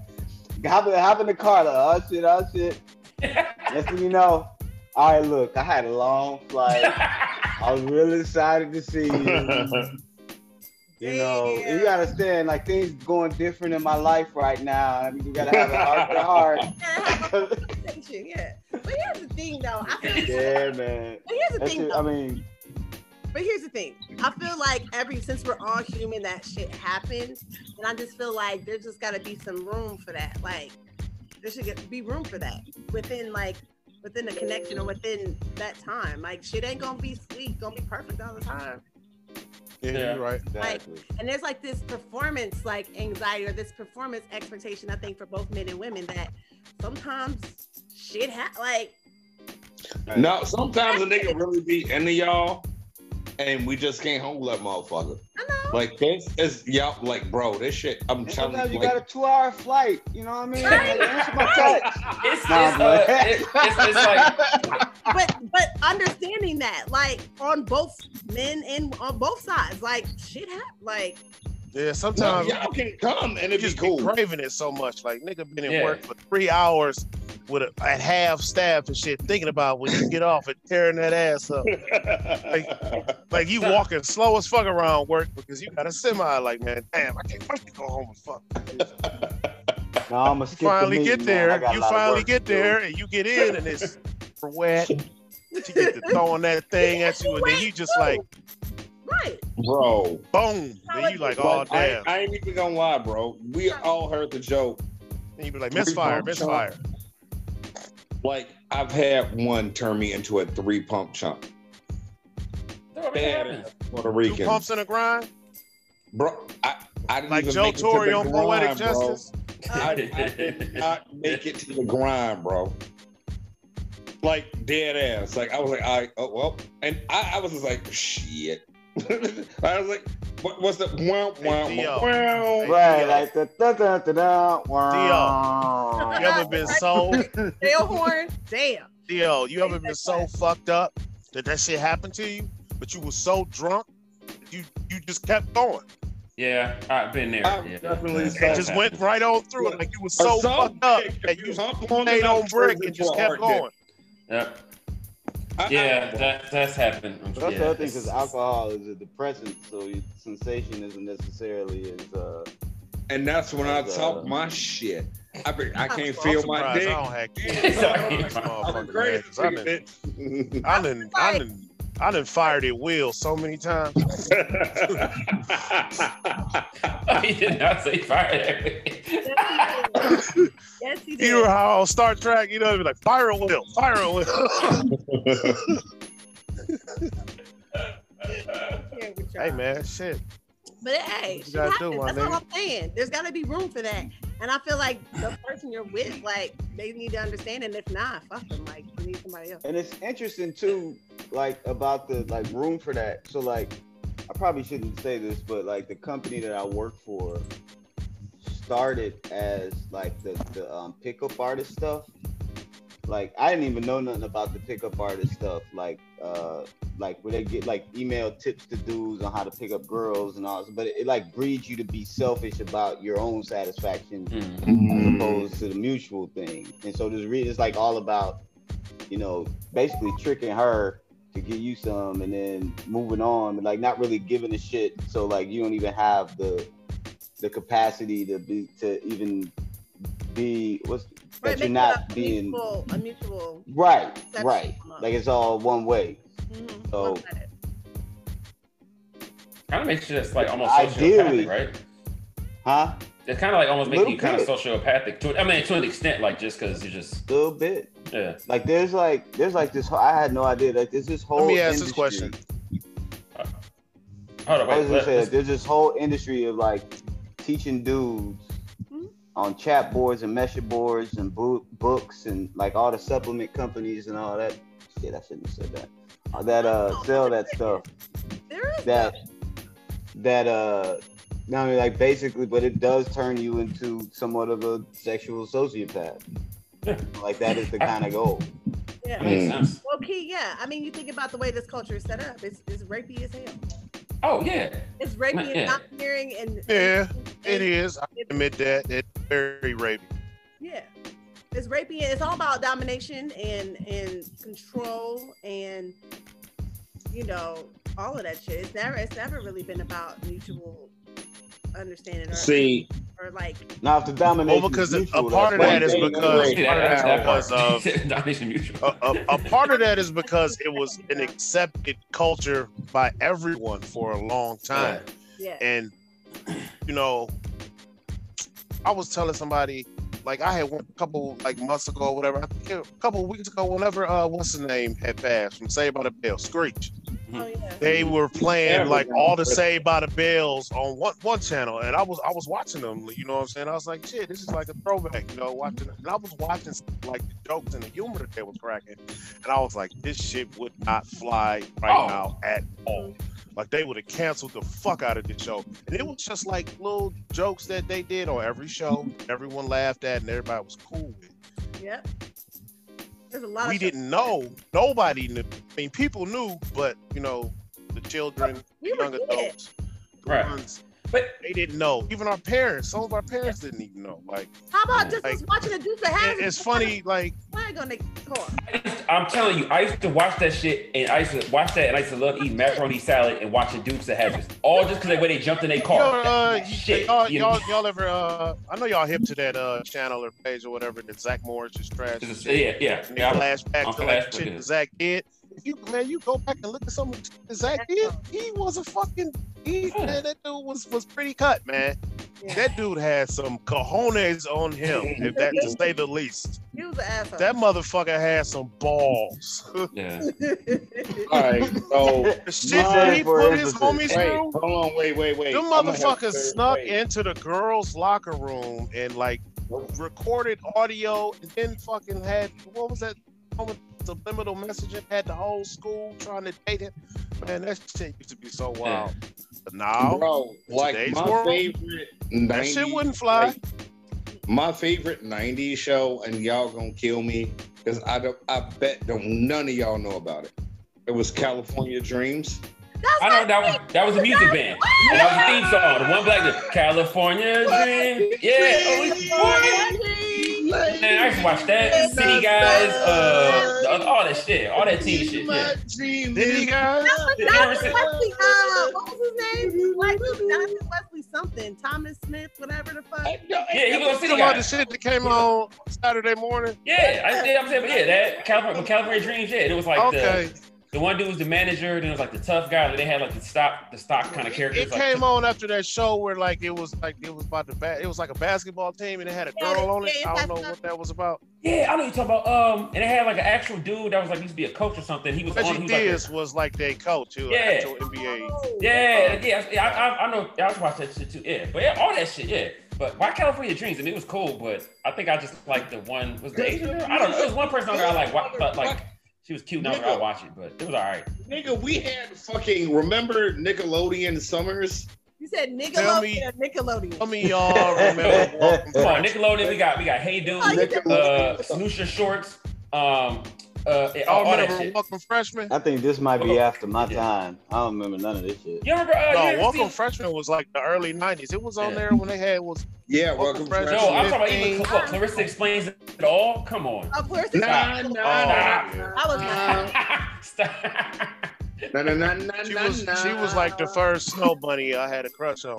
Hop in, hop in the car, like, oh shit, oh shit. Next thing you know, all right, look, I had a long flight. I was really excited to see you. You know, yeah. You gotta understand, like, things going different in my life right now. I mean, you gotta have a heart to heart. Yeah. But here's the thing, though. I feel yeah, like, man. But here's the That's thing, it, though. I mean, but here's the thing. I feel like every since we're all human, that shit happens, and I just feel like there's just gotta be some room for that. Like, there should be room for that within, like, within the connection or within that time. Like, shit ain't gonna be sweet, gonna be perfect all the time. Yeah, yeah, right. Exactly. Like, and there's like this performance like anxiety or this performance expectation, I think, for both men and women that sometimes shit ha- like. No, sometimes a nigga really be into y'all and we just can't hold that motherfucker. I know. Like this is, y'all like, bro, this shit, I'm and telling you. You like, got a two hour flight, you know what I mean? Like, that's my touch. It's, nah, it's, uh, it, it's, it's like. But but understanding that, like, on both men and on both sides, like, shit happens. Like, yeah, sometimes y'all can't come and it just cool. Craving it so much, like, nigga been at yeah. work for three hours with a, at half staff and shit, thinking about when you get off and tearing that ass up, like, like you walking slow as fuck around work because you got a semi. Like, man, damn, I can't wait to go home and fuck. No, I'm gonna skip. You finally meeting, get there. You finally work, get there, dude. And you get in, and it's. Wet, she get to throwing that thing at you, and then you just like, right, bro, boom. Then you like, oh damn. I, I ain't even gonna lie, bro. We all heard the joke, and you be like, misfire, misfire. Like, I've had one turn me into a three pump chump. Bad Puerto Rican. Two pumps in a grind, bro. I, I didn't like even Joe Torre on Poetic Justice. I, I did not make it to the grind, bro. Like, dead ass. Like, I was like, all right, oh, well. And I, I was just like, shit. I was like, what, what's the... Wow, wow, hey, wow. Right, like the da-da-da-da. Wow. Dio, you ever been so... Dale Horn, damn. Dio, you ever been so fucked up that that shit happened to you, but you were so drunk that you, you just kept going? Yeah, I've been there. I yeah. definitely it just that. Went right on through it. Like, you were so, so fucked up that you stayed on brick and just kept going. Yep. I, yeah, I, that that's happened. But that's yeah, the other thing, because alcohol is a depressant, so your sensation isn't necessarily as. Uh, and that's when as, I talk uh, my shit. I be, I can't feel my dick. I don't have kids. I done I done I done fired at will so many times. Oh, you did not say fired at will. Yes, he did. You were how on Star Trek, you know, it'd be like, fire a wheel, fire a wheel. Hey, man, shit. But hey, shit gotta do, that's all I'm saying. There's got to be room for that. And I feel like the person you're with, like, they need to understand, and if not, fuck them. Like, you need somebody else. And it's interesting, too, like, about the, like, room for that. So, like, I probably shouldn't say this, but, like, the company that I work for, started as like the, the um, pickup artist stuff. Like, I didn't even know nothing about the pickup artist stuff. Like, uh, like where they get like email tips to dudes on how to pick up girls and all. But it, it like breeds you to be selfish about your own satisfaction mm-hmm. as opposed to the mutual thing. And so this re- it's like all about, you know, basically tricking her to get you some and then moving on, but like not really giving a shit. So like you don't even have the the capacity to be to even be what's right, that you're not being mutual, a mutual right right among. Like it's all one way mm-hmm. So kind of makes you just like almost ideally sociopathic, right? Huh? It's kind of like almost making you kind bit. Of sociopathic to it. I mean, to an extent, like just because you just a little bit yeah like there's like there's like this I had no idea like there's this whole let me ask industry. This question Hold on, wait, I was just saying, there's this whole industry of like teaching dudes mm-hmm. on chat boards and message boards and bo- books and like all the supplement companies and all that shit. I shouldn't have said that. All that uh, sell that stuff. There is that. That uh, I mean, like basically, but it does turn you into somewhat of a sexual sociopath. Yeah. Like that is the kind of goal. Yeah. Mm. Well, Key, yeah. I mean, you think about the way this culture is set up. It's, it's rapey as hell. Oh, yeah. It's rapey Man. and not caring. And, yeah, and, it is. I admit that. It's very rapey. Yeah. It's rapey. And it's all about domination and, and control and, you know, all of that shit. It's never, it's never really been about mutual understanding. Or, See. Or like. Now, if the domination well, because is mutual, a part of that is because a part of that is because it was an accepted culture by everyone for a long time. Yeah. Yeah. And, you know, I was telling somebody, like I had one couple like months ago or whatever, I think a couple of weeks ago, whenever uh what's his name had passed from Saved by the Bell, Screech. Oh, yeah. They were playing yeah, like all the Saved by the Bells on one one channel, and I was I was watching them, you know what I'm saying? I was like, shit, this is like a throwback, you know, watching and I was watching like the jokes and the humor that they was cracking, and I was like, this shit would not fly right oh. now at all. Like they would have canceled the fuck out of the show. And it was just like little jokes that they did on every show. Everyone laughed at and everybody was cool with. Yep. There's a lot we of didn't know. Nobody knew. I mean, people knew, but you know, the children, we the young adults, the right. ones, but they didn't know. Even our parents, some of our parents didn't even know. Like, how about just like, watching the Dukes of Hazzard? It's funny, like we're gonna call. I'm telling you, I used to watch that shit, and I used to watch that, and I used to love eating macaroni salad and watching Dukes of Hazzard, all just because of the way they jumped in their car. You know, uh, shit, y'all, you know? y'all, y'all ever? Uh, I know y'all hip to that uh, channel or page or whatever that Zach Morris is trash. Is, yeah, yeah. And they yeah, flash back I'm to like shit that Zach did. If you man, you go back and look at something Zach did. He was a fucking. He, man, that dude was, was pretty cut, man. Yeah. That dude had some cojones on him, if that to say the least. He was an asshole. That motherfucker had some balls. Yeah. All right, so the shit that he put his homies through. Hold on, wait, wait, wait. Them motherfuckers snuck into the girls' locker room and like recorded audio, and then fucking had what was that? Subliminal messaging had the whole school trying to date him. Man, that shit used to be so wild. Yeah. But now, bro, like today's my world, favorite nineties, that shit wouldn't fly. Like, my favorite nineties show, and y'all gonna kill me because I don't. I bet don't none of y'all know about it. It was California Dreams. That's I know that was, that was a music band. And that was a theme song. The one black dude, California Dreams. Yeah. Man, I used to watch that. City Guys, uh, all that shit, all that T V shit. Yeah. City Guys? That was Dr. Leslie, uh, what was his name? Like, Doctor Leslie something, Thomas Smith, whatever the fuck. Yeah, he was on City Guys. The shit that came on Saturday morning? Yeah, I, I'm saying, but yeah, that California, California Dreams, yeah, it was like okay. the... The one dude was the manager, then it was like the tough guy, and they had like the stock, the stock kind of characters. It like, came on after that show where like it was like it was about the ba- it was like a basketball team and it had a girl yeah, on it. Yeah, I don't know what that was about. Yeah, I know you're talking about. Um, and it had like an actual dude that was like used to be a coach or something. He was Reggie on. He was, Diaz like, was like their coach too. Yeah. Actual N B A. Oh. Yeah, yeah, I, I, I know. I was watching that shit too. Yeah, but yeah, all that shit. Yeah. But why California Dreams? I mean, it was cool, but I think I just liked the one was the Asian girl. I don't know. There was one person on there I like, but like. She was cute. Now I watch it, but it was all right. Nigga, we had fucking remember Nickelodeon Summers. You said Nickelodeon. Nickelodeon. Tell me y'all remember. Come on, Nickelodeon. We got we got Hey Dude, uh, Snoosha Shorts. Um, uh, all, all remember that shit. Welcome Freshman. I think this might be after my yeah. time. I don't remember none of this shit. You remember? Uh, no, you Welcome seen... Freshman was like the early nineties. It was on yeah. there when they had was. Yeah, Welcome, welcome Freshman. No, I'm talking about even Clarissa Explains It All. Come on. Oh, Clarissa nah, nah, nah, nah. I was not. nah, nah, nah, nah, she, was, nah. she was like the first snow bunny I had a crush on.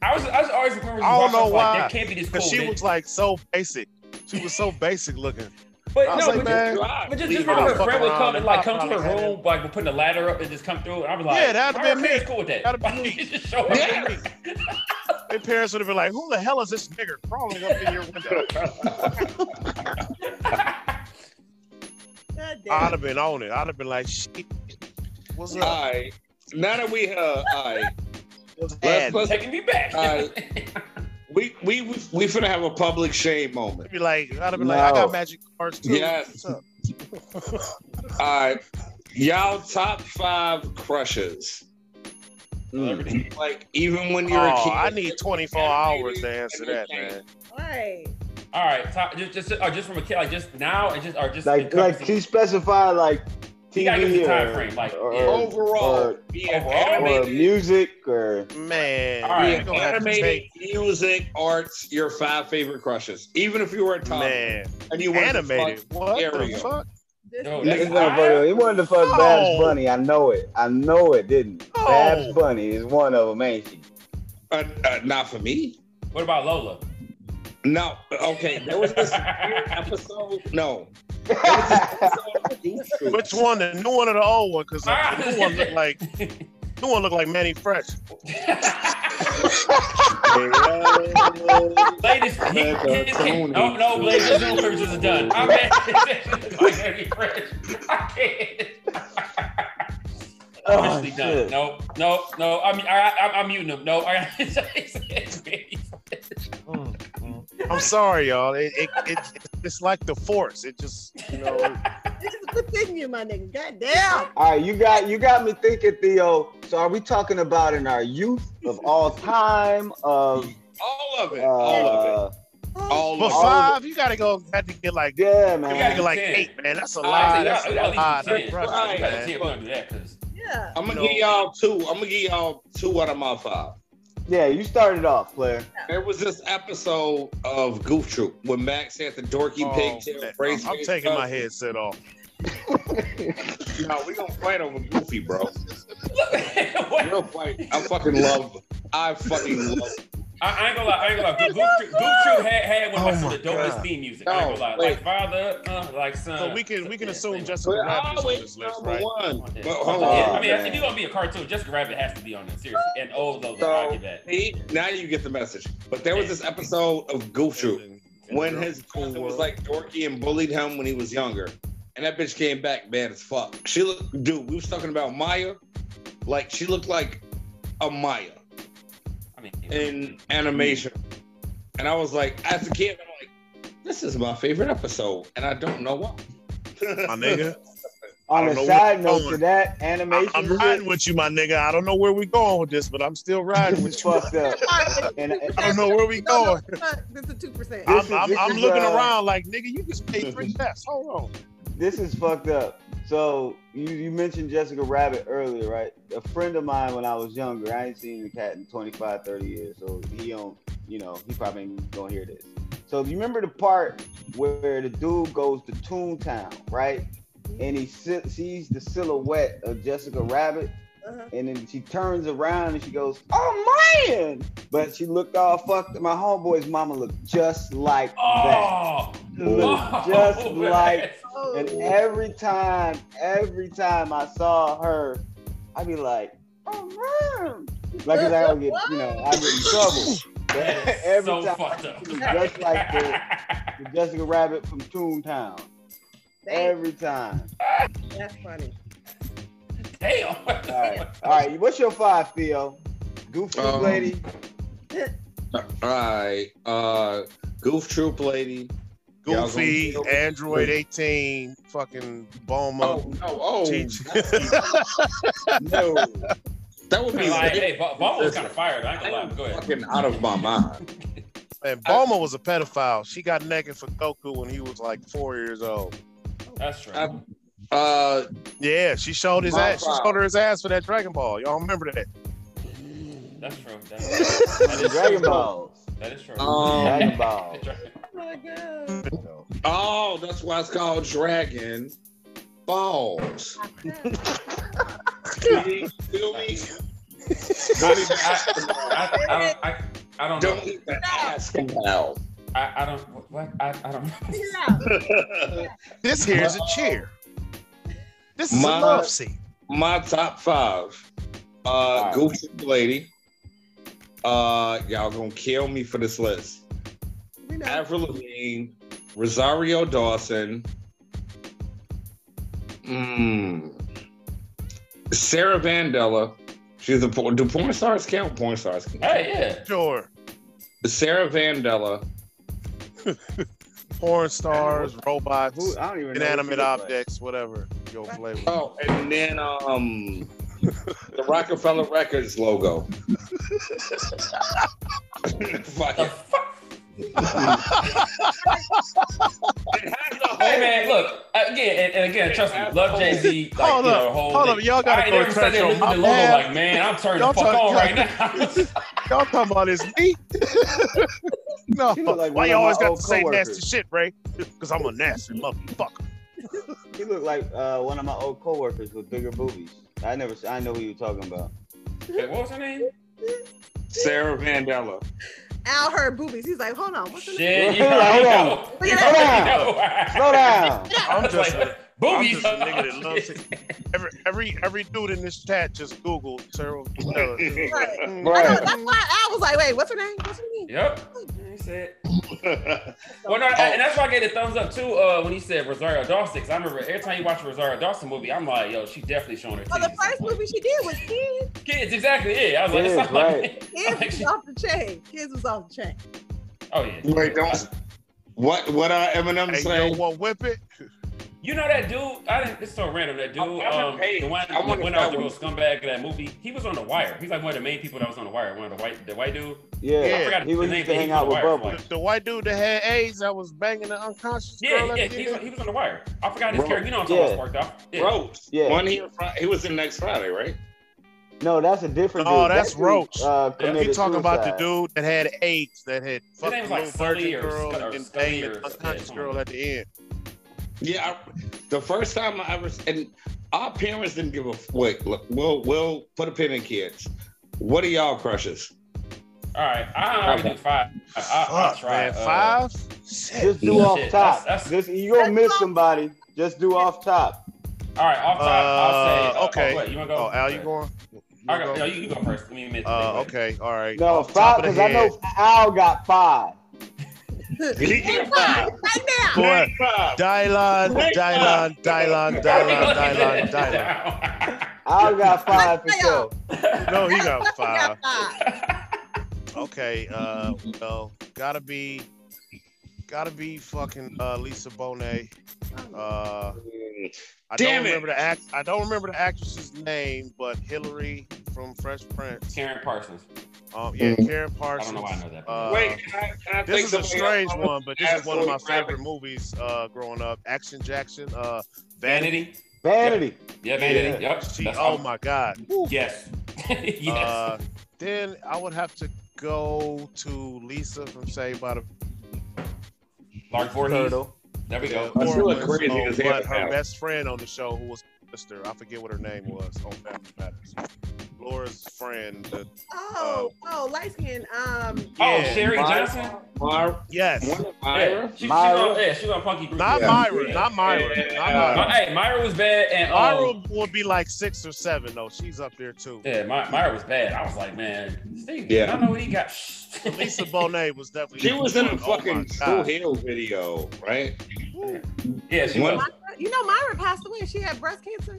I was, I was always. Remember I don't know why. Like, that can't be this cool. Because she man. was like so basic. She was so basic looking. But I no, like, but, man, just, but just, just remember a friend would come and like come to the room, like we're putting a ladder up and just come through, and I was like, yeah, that'd have been me. Cool with that. That'd be me. Just show yeah. me. My parents would have been like, who the hell is this nigger crawling up in your window? I'd have been on it. I'd have been like, shit. What's up? All right. now that we uh, I right, let's taking me back. Right, we we we we finna have a public shame moment. Be like, I'd be no. like, I got magic cards too. Yes. All right, y'all top five crushes. Mm. Like even when you're oh, a kid, I need twenty-four hours to answer that, man. All right. All right, top, just just or just from a kid, like just now, and just or just like like to specify like T V time frame, like or, yeah. overall, or, be an animated, or music, or man, all right, be animated, take... music, arts, your five favorite crushes, even if you were a top man and you were animated. What the fuck? No, this it wasn't the fuck no. Babs Bunny. I know it. I know it didn't. No. Babs Bunny is one of them, ain't she? Uh, uh, not for me. What about Lola? No, okay. There was this weird episode. No. There was this episode. Which one? The new one or the old one? Because like, the new one looked like new one looked like Manny Fresh. Ladies, he, his, his, no, no, ladies, his universe is done. I'm like Manny Fresh. I can't. Obviously oh, done. Shit. No, no, no. I'm, I, I, I'm muting him. No, I. I'm sorry, y'all. It, it, it, it's like the force. It just, you know. This is continue, my nigga. Goddamn. All right, you got, you got me thinking, Theo. So, are we talking about in our youth of all time of all of it, uh, all of it? All but all five, you gotta go. Had to get like, yeah, man. You gotta get like ten. Eight, man. That's a uh, lot. That's a lot. Yeah. I'm gonna no. give y'all two. I'm gonna give y'all two out of my five. Yeah, you started off, player. Yeah. There was this episode of Goof Troop when Max had the dorky oh, pigtail bracelet. I'm, I'm taking stuff. My headset off. No, we gonna fight over Goofy, bro. Real fight. I fucking love. I fucking love. I ain't gonna lie, I ain't gonna lie. Goof Troop Go- had, had one of oh my, my the dopest God. Theme music. No, I ain't gonna lie. Like father, uh, like son. So we can we can assume Jessica Rabbit is on this list, right? One. But, hold on. Yeah, I mean, if you're gonna be a cartoon, Jessica Rabbit has to be on it, seriously. And old though, so, I'll give that. See, now you get the message. But there was this episode of Goof Troop when his cousin was like dorky and bullied him when he was younger. And that bitch came back bad as fuck. She looked, dude, we was talking about Maya. Like, she looked like a Maya in animation, and I was like, as a kid, I'm like, this is my favorite episode, and I don't know why. My nigga. On a side note to that animation, I, I'm shit, riding with you, my nigga. I don't know where we going with this, but I'm still riding with you. Fucked up. And, and, I don't know where we going. No, no, this is two percent. I'm, is, I'm, I'm is, looking uh, around like, nigga, you just paid three tests. Hold on. This is fucked up. So you, you mentioned Jessica Rabbit earlier, right? A friend of mine when I was younger, I ain't seen the cat in twenty-five, thirty years. So he don't, you know, he probably ain't gonna hear this. So you remember the part where the dude goes to Toontown, right? And he si- sees the silhouette of Jessica Rabbit. Uh-huh. And then she turns around and she goes, "Oh man!" But she looked all fucked. My homeboy's mama looked just like oh, that. Looked just oh, like. Man. And every time, every time I saw her, I'd be like, "Oh man!" Like, cause I would get, you know, I get in trouble. Every so time, fucked up. Just like the, the Jessica Rabbit from Toontown. Every time. That's funny. Damn. All right. All right. What's your five, Theo? Goof Troop um, Lady. All right. Uh, Goof Troop Lady. Goofy, Android eighteen, fucking Boma. Oh, no. Oh. No. That would be like, hey, Boma was kind of fired. I ain't gonna lie. Go ahead. Fucking out of my mind. Man, Boma was a pedophile. She got naked for Goku when he was like four years old. That's true. I, Uh, yeah, she showed his ass. Five. She showed her his ass for that Dragon Ball. Y'all remember that? That's true. That's true. That is Dragon true. Balls. That is true. Um, Dragon Balls. Oh my God. Oh, that's why it's called Dragon Balls. Feel me? Feel me? I, I, I, I don't. Don't know. Even ask now. I, I don't. What? I, I don't. Know. This here's a cheer. This is my, a love scene. My top five. Uh, right. Goof Troop Lady. Uh, y'all gonna kill me for this list. Avril Lavigne, Rosario Dawson, mm, Sarah Vandella, She's a porn. Do porn stars count? Porn stars count. Hey, yeah. Sure. Sarah Vandella. Porn stars, robots, who, I don't even inanimate know objects, like. Whatever you'll play with. Oh, and then um, the Rockefeller Records logo. It has a whole, hey man, look again and, and again. Trust me, love Jay Z. Like, hold you know, up, hold up, y'all gotta go touch on my logo. Like, man, I'm turning the fuck on right now. Y'all talking about his knee? No, you know, like, why you always got to say nasty shit, Ray? Because I'm a nasty motherfucker. He looked like uh, one of my old coworkers with bigger boobies. I never, I know who you were talking about. Hey, what was her name? Sarah Vandella. Out her boobies. He's like, hold on. What's the shit, you already know. Hold on. Slow down. I'm just like, boobies. I'm just a nigga that loves it. Every, every, every dude in this chat just Googled Sarah. Right. I know, that's why I was like, wait, what's her name? What's her name? Yep. That's it. Well, no, and that's why I gave a thumbs up too uh, when he said Rosario Dawson. Because I remember every time you watch a Rosario Dawson movie, I'm like, yo, she definitely showing her. Well, the first movie she did was Kids. Kids, exactly. Yeah, I was Kids, like, it's right. Like, Kids like, was she... off the chain. Kids was off the chain. Oh yeah. Wait, don't. What? What? Uh, Eminem saying? What? Whip it. You know that dude? I didn't. It's so random. That dude, I, um, the one that went out the real scumbag in that movie. He was on The Wire. He's like one of the main people that was on The Wire. One of the white, the white dude. Yeah, yeah. I forgot he was his name. To hang out with Bubba. The white dude that had AIDS that was banging the unconscious. Yeah, girl yeah. He was, he was on The Wire. I forgot his Bro. character. You know what I'm talking about? Sparked off. Yeah. Roach. Yeah. One he he was in Next Friday, right? No, that's a different dude. Oh, that's that Roach. Dude, uh, yeah. You're talking suicide. About the dude that had AIDS that had fucking like virgin girl and banging the unconscious girl at the end. Yeah, I, the first time I ever, and our parents didn't give a wait. Look, we'll we'll put a pin in kids. What are y'all crushes? All right, I already okay. do five. I, I, I'll try man, five. Uh, shit, just do off shit. top. That's, that's, just, you gonna miss somebody. Just do off top. All right, off top. Uh, I'll say. Uh, okay. Oh, wait, you wanna go? Oh, Al, you going? I got. Go. No, you, you go first. Let me admit. Uh, okay. All right. No, off five because I know Al got five. Right now. Boy, Dylan, Dylan, Dylan, Dylan, Dylan, Dylan. I got five for sure. No, he got five. Okay, uh, well, gotta be, gotta be fucking uh, Lisa Bonet. Uh, I Damn don't it. remember the act. I don't remember the actress's name, but Hillary from Fresh Prince. Karen Parsons. Um, yeah, Karen Parsons. I don't know why I know that. Uh, Wait, can I, can I this is a strange else? one, but this Absolutely. is one of my favorite movies uh, growing up. Action Jackson, uh, Vanity. Vanity. Yeah, yeah Vanity. Yeah. Yep. She, oh my God. Woo. Yes. Yes. Uh, then I would have to go to Lisa from Saved by the Lark Voorhees. There we go. That's really crazy. Oh, but her best friend on the show, who was sister, I forget what her name was on Family Matters. Laura's friend. Uh, oh, oh, light skin. Um, yeah. Oh, Sherry Myra, Johnson. Myra. Yes. Myra. Yeah, she's she on, yeah, she on Punky Brewster. Not, yeah. Myra, yeah. not Myra. Yeah. Not Myra. Not uh, Myra. Hey, Myra was bad, and um, Myra would be like six or seven though. She's up there too. Yeah, My, Myra was bad. I was like, man, Steve, yeah. I don't know what he got. Lisa Bonet was definitely. She was in a fucking True Hill video, right? Yeah, she was. You know, Myra passed away. She had breast cancer.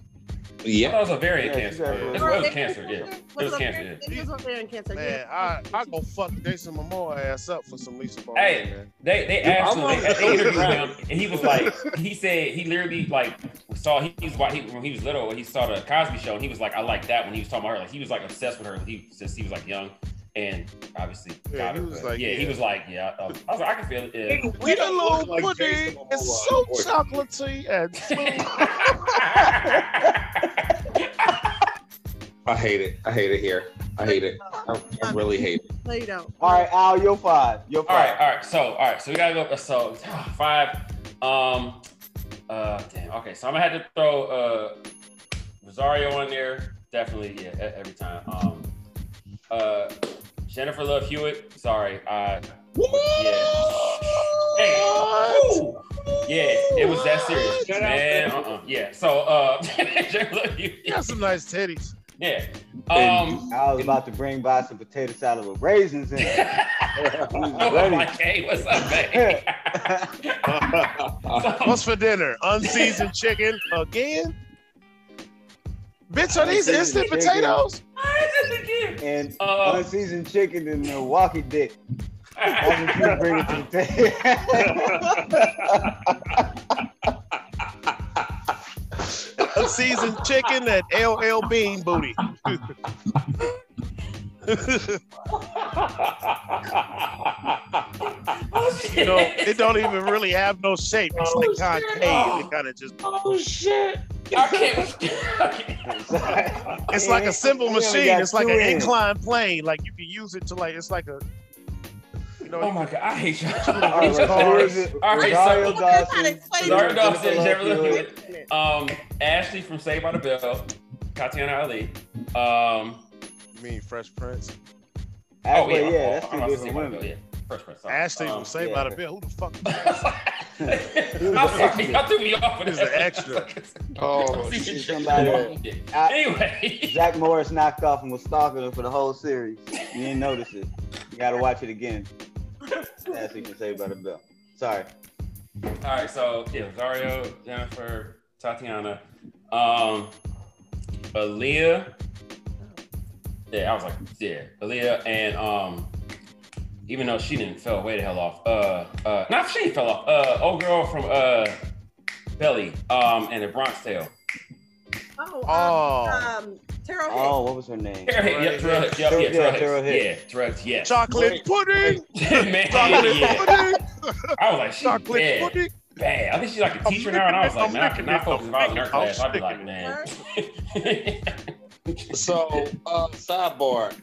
Yeah, that was ovarian cancer. It was cancer, yeah. It was cancer. It was ovarian cancer. Man, I I go fuck Jason Momoa ass up for some Lisa Bonet. Hey, man. they they asked him, they interviewed him, and he was like, he said he literally like saw he was he, when he was little, he saw the Cosby Show, and he was like, I like that when he was talking about her, like he was like obsessed with her he, since he was like young. And obviously, yeah, God, he was like, yeah, yeah, he was like, yeah. I, I was like, I can feel it. Yeah. We the little like pudding. It's so chocolatey and smooth. I hate it. I hate it here. I hate it. I, I really hate it. No, you don't. All right, Al, you're five. You're five. All right, all right. So, all right. So we gotta go. So five. Um. Uh. Damn. Okay. So I'm gonna have to throw uh Rosario on there. Definitely. Yeah. Every time. Um. Uh, Jennifer Love Hewitt. Sorry. Uh, yeah. Hey. Yeah, it was that serious. Shut man, uh uh-uh. Yeah. So, uh, Jennifer Love Hewitt. Got some nice titties. Yeah. Um, I was about to bring by some potato salad with raisins in it. Oh my K, what's up, baby? So, what's for dinner? Unseasoned chicken again? Bitch, are these instant potatoes? What? and uh, unseasoned chicken and Milwaukee dick. That's what you bring it to the table. Unseasoned chicken and L L Bean booty. You know, it don't even really have no shape. It's oh, like concave. Oh. It kind of just. Oh shit! I can't. It's like a simple machine. It's like an inclined plane. Like you can use it to like. It's like a. You know, oh my god! I hate you. All right, so Rosario Dawson, Jennifer Lewis, um, Ashley from Saved by the Bell, Katiana Ali, um. Mean Fresh Prince. Ashley, oh yeah, yeah that's I'm, two different women. Yeah. Fresh Prince. Ashley um, from Saved yeah. by the Bell. Who the fuck? I threw me off with this. Extra. Oh, shit. Somebody. I, anyway, Zach Morris knocked off and was stalking her for the whole series. You didn't notice it. You got to watch it again. Ashley from Saved by the Bell. Sorry. All right, so yeah, Rosario, Jennifer, Tatiana, um, Aaliyah. Yeah, I was like, yeah, Aaliyah, and um, even though she didn't fell way the hell off, uh, uh, not she fell off, uh, old girl from uh, Belly, um, and the Bronx Tale. Oh, oh. Um, Terrell Hicks. Oh, what was her name? Terrell Hicks. Terrell Hicks. Yeah, Terrell Hicks. Yeah, Terrell Hicks. Yeah, Terrell Hicks. Yeah. Chocolate pudding. Man, chocolate yeah. pudding. I was like, she's chocolate bad. Pudding. Bad. I think she's like a teacher now, and I was like, man, I could not focus if I was in her class. I'd be like, man. So, uh, sidebar,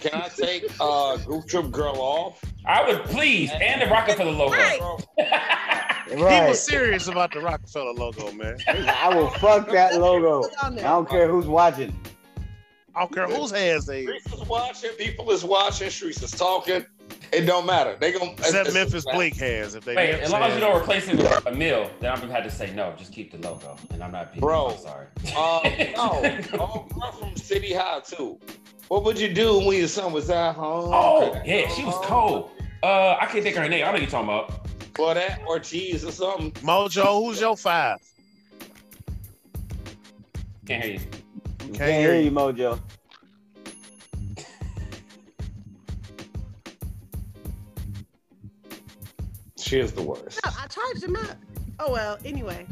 can I take uh, Goof Troop Girl off? I would, please, and the Rockefeller logo. Right. Right. He was serious about the Rockefeller logo, man. I will fuck that logo. I don't care who's watching. I don't care whose hands they. Streets is watching, people is watching, streets is talking. It don't matter. They gonna except Memphis Bleak hands if they. Wait, as long as you don't replace it with a meal, then I'm gonna have to say no. Just keep the logo, and I'm not being. Bro, I'm sorry. Uh, no, oh, girl from City High too. What would you do when your son was at home? Oh yeah, she was cold. Uh, I can't think of her name. I know you're talking about. Or that, or cheese, or something. Mojo, who's your five? Can't hear you. Can't, can't hear you, Mojo. She is the worst. No, I charged him up. Oh, well, anyway.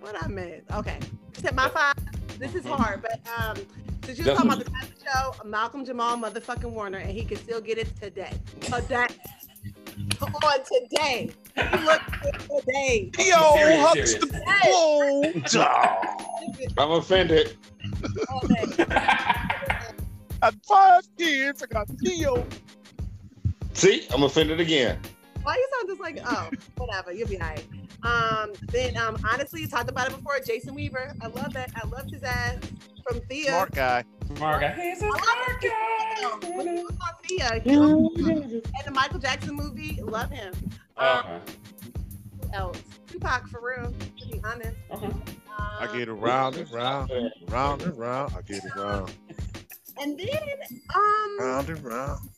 What I meant. Okay. Except my five. This is hard, but um, since you're talking about the type of show, Malcolm Jamal motherfucking Warner, and he can still get it today. Today. Come on, today. You look good today. Yo, hugs the boat. I'm offended. I had five kids. I got Theo. See, I'm offended again. Why you sound just like, oh, whatever, you'll be all right. Um, then, um, honestly, you talked about it before, Jason Weaver. I love that. I loved his ass from Thea. Smart guy. Smart guy. He's a smart guy. When he was on Thea, he was in the Michael Jackson movie. Love him. Um, okay. Who else? Tupac, for real, to be honest. Okay. Um, I get around and round, round and round. I get around. And then, um, round and round.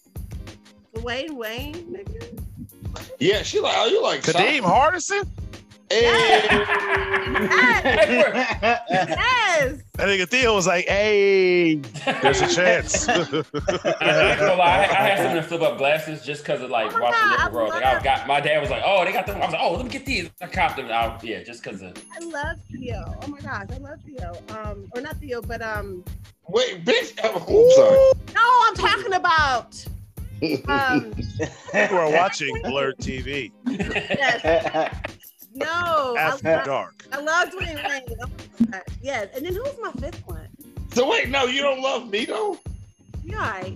Wayne, Wayne, nigga. Yeah, she like, oh, you like Kadeem Hardison? Hey. Yes. Yes. That nigga Theo was like, hey, there's a chance. I, I, I had something to flip up glasses just because of like oh watching God, different world. Like, I got my dad was like, oh, they got them. I was like, oh, let me get these. I copped them. I, yeah, just because of. I love Theo. Oh my gosh, I love Theo. Um, or not Theo, but um. Wait, bitch. Oh, I'm sorry. No, I'm talking about. Um, you are watching Blur T V. Yes. No. After I loved, dark. I love Dwayne Wayne. Oh yes. And then who's my fifth one? So wait, no, you don't love me though? You're right.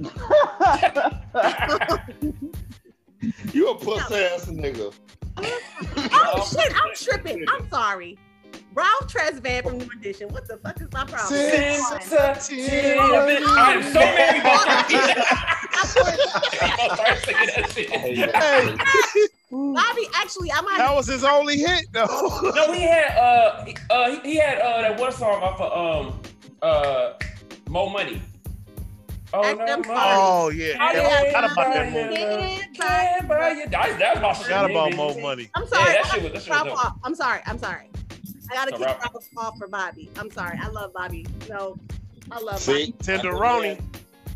You a puss ass nigga. Oh shit, I'm tripping. I'm sorry. Ralph Tresvant from New Edition. What the fuck is my problem? I'm so mad about that. Bobby, actually, I might. That was his only hit, though. No, he had uh, he, uh, he, he had uh, that one song off of um, uh, Mo Money. Oh no, Money. Oh yeah, I forgot about that Mo Money. That was my shit. About Mo Money. I'm sorry. Yeah, that shit was, that shit was dope. I'm sorry. I'm sorry. I gotta keep Ralph off for Bobby. I'm sorry. I love Bobby. So. I love See, tenderoni.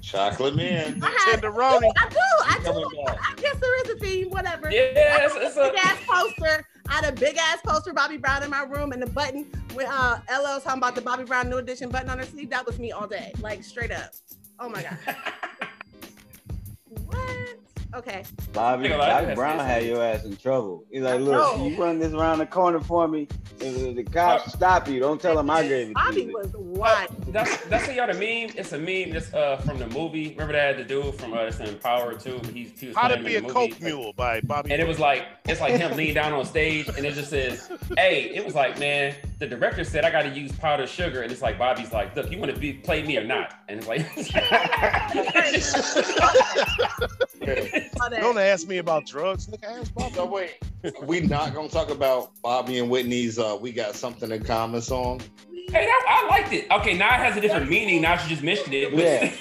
Chocolate man. Tenderoni. I do. I do. I guess there is a theme, whatever. Yes. It's a big ass poster. I had a big ass poster of Bobby Brown in my room, and the button with uh, L L talking about the Bobby Brown New Edition button on her sleeve. That was me all day. Like, straight up. Oh my God. What? Okay. Bobby, Bobby Brown had your ass in trouble. He's like, look, you run this around the corner for me. If the cops stop you, don't tell them I gave you. Bobby was wild. That's that's y'all the meme. It's a meme. It's uh from the movie. Remember that the dude from uh, Power Two. He's he was How to Be a Coke Mule by Bobby. And it was like it's like him leaning down on stage, and it just says, "Hey," it was like, man, the director said I got to use powdered sugar, and it's like Bobby's like, "Look, you want to be play me or not?" And it's like, "Don't ask me about drugs, nigga. Ask Bobby." No wait, we not gonna talk about Bobby and Whitney's. Uh, we got something in common song. Hey, that, I liked it. Okay, now it has a different meaning. Now she just mentioned it. Yeah.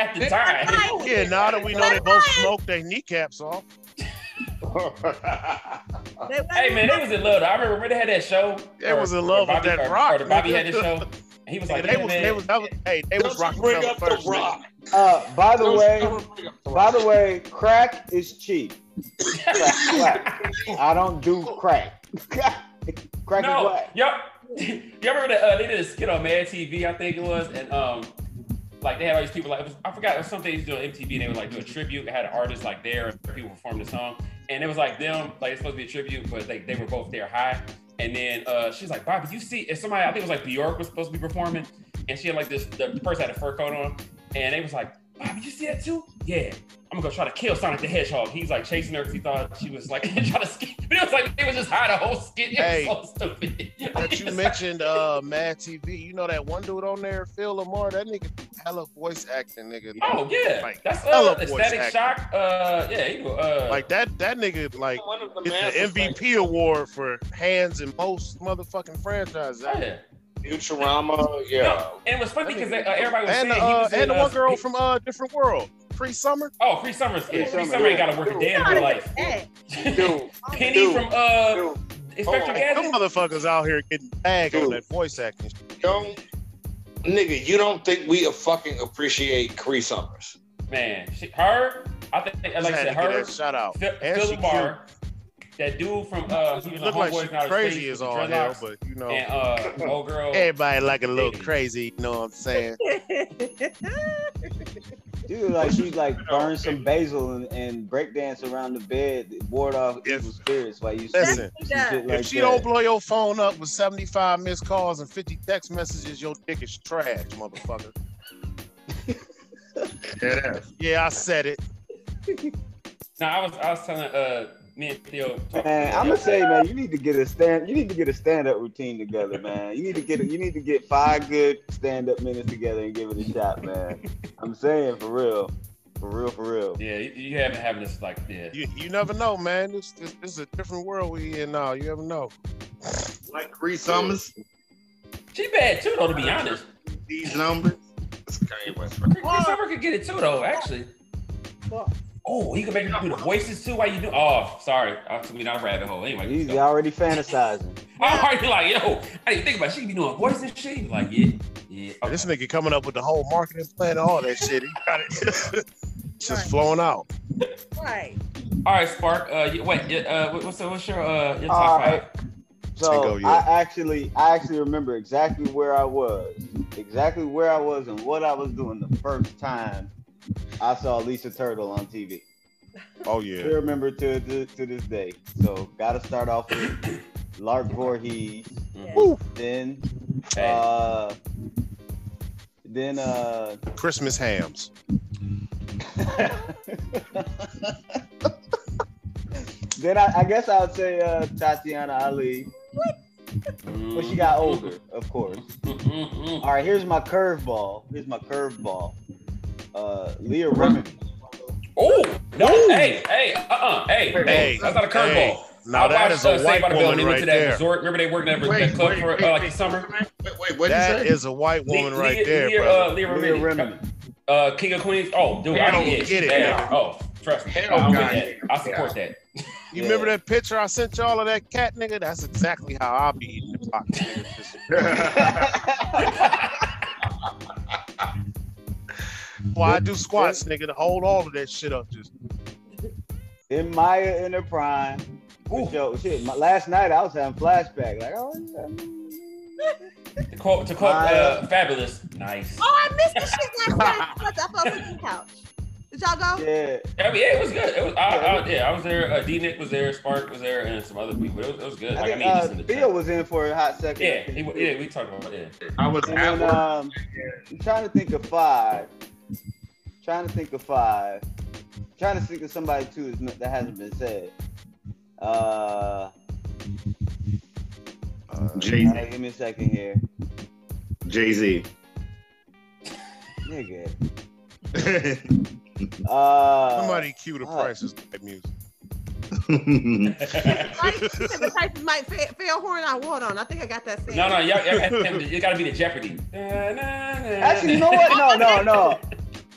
At the time. Yeah, now that we know they both smoked their kneecaps off. Hey man, they was in love. I remember when they had that show. They was in love with that rock. Or Bobby had his show. He was like, hey, they was hey, they was rocking the rock. Uh, by the way, by the way, crack is cheap. I don't do crack. Crack no, is black. Yep. You remember that uh, they did a skit on Mad T V, I think it was, and um, like they had all these people like it was, I forgot it was something they used to do on M T V. And they would like do a tribute. They had an artist like there, and people performed the song, and it was like them like it's supposed to be a tribute, but like they were both there high. And then uh, she's like, Bobby, you see, if somebody I think it was like Bjork was supposed to be performing, and she had like this the person had a fur coat on, and they was like, Bobby, you see that too? Yeah. I'm gonna go try to kill Sonic the Hedgehog. He's like chasing her because he thought she was like trying to skit. But it was like they was just high the whole skit. It hey, was so stupid. But you mentioned uh, Mad T V. You know that one dude on there, Phil Lamar. That nigga hella voice acting, nigga. Oh yeah, like, that's uh, Static Shock. Uh, yeah, he, uh, like that. That nigga like it's the M V P award for hands in most motherfucking franchises. Oh, yeah. Futurama, yeah. No, and it was funny because uh, everybody was and, saying uh, he was and in, the one uh, girl from uh, Different World. Free Summer? Oh, Free Summer's Free Summer, Summer ain't gotta work dude, a day in her life. Dude, Penny dude, from uh Inspector Gadget. Some motherfuckers out here getting bagged on that voice acting. Don't nigga, you don't think we a fucking appreciate Cree Summers. Man, she, her, I think like I said, her shout out. Philip Barr, that dude from uh he was look like she's crazy as all hell, but you know and uh old girl. Everybody like a little crazy, you know what I'm saying? Dude, like she's like burn some basil and, and break dance around the bed, ward off if, evil spirits while you listen. Like if she that. Don't blow your phone up with seventy-five missed calls and fifty text messages, your dick is trash, motherfucker. Yeah, yeah, I said it. No, I was I was telling uh me and Theo. Man, I'm gonna say, man, you need to get a stand. You need to get a stand-up routine together, man. You need to get. You need to get five good stand-up minutes together and give it a shot, man. I'm saying for real, for real, for real. Yeah, you, you haven't having this like this. Yeah. You, you never know, man. This, this this is a different world we in now. You never know. Like Cree Summers, she bad too, though. To be honest, these numbers. Cree Summers could get it too, though. Actually. Well, oh, he can make you do the voices too. Why you do? Oh, sorry, I took me down a rabbit hole. Anyway, he's already fantasizing. I'm already like, yo, I didn't think about it. She be doing voices and shit. Like, yeah, yeah. Okay. This nigga coming up with the whole marketing plan, and all that shit. He got it. It's just right. Flowing out. Right. All right, Spark. Uh, you, wait. Uh, what's what's your uh your top five? Right. So I actually, I actually remember exactly where I was, exactly where I was, and what I was doing the first time I saw Lisa Turtle on T V. Oh yeah, I remember to, to to this day. So gotta start off with Lark Voorhees. Yeah. Then, hey. uh, then uh, Christmas hams. Then I, I guess I would say uh, Tatiana Ali. What? But she got older, of course. All right, here's my curveball. Here's my curveball. Uh, Leah Remini. Oh no! Ooh. Hey, hey, uh, uh hey, hey, that's not a curveball. Hey. Now I that watched, is a uh, white woman right there. Resort. Remember they worked at that club for uh, like the summer. Wait, wait, what that is a white woman Le right Le there, bro. Leah Remini, uh, King of Queens. Oh, dude, I don't get it. it yeah. Oh, trust me, Hell I'm God. With that. I support yeah. that. You yeah. remember that picture I sent y'all of that cat, nigga? That's exactly how I be eating the box. Why I do squats, nigga, to hold all of that shit up. Just in Maya in her prime. Yo, shit. My, last night I was having flashback. Like, oh yeah. To quote, to quote, uh, Fabulous. Nice. Oh, I missed the shit last night. I fell asleep on the couch. Did y'all go? Yeah. I mean, yeah, it was good. It was. I, yeah, I, I, yeah, I was there. Uh, D Nick was there. Spark was there, and some other people. It was, it was good. I like, think, I mean, uh, Bill was in for a hot second. Yeah, he, yeah, we talked about it. Yeah. I was. And at then, um, I'm trying to think of five. Trying to think of five. Trying to think of somebody too that hasn't been said. Uh, uh Jay-Z. Give me a second here. Jay-Z. Nigga. uh, Somebody cue the uh, prices that music. The prices might fail horn on water on. I think I got that. Same. No, no, y'all, it got to be the Jeopardy. Actually, you know what? No, no, no.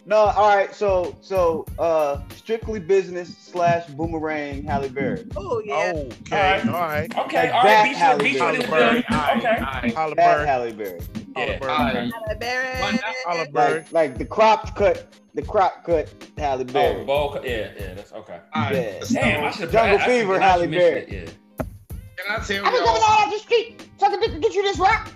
No, all right, so so uh, Strictly Business slash Boomerang Halle Berry. Oh, yeah. Okay, all right. Okay, all right. Halle Berry. Okay. Halle Berry. Halle Berry. Halle Berry. Halle Berry. Like the crop cut, the crop cut Halle Berry. Oh, bowl cut. Yeah, yeah, that's okay. All right. Damn, I should have Jungle Fever Halle Berry. Yeah. Can I tell you? I've been coming all out the street. Trying to get you this rock.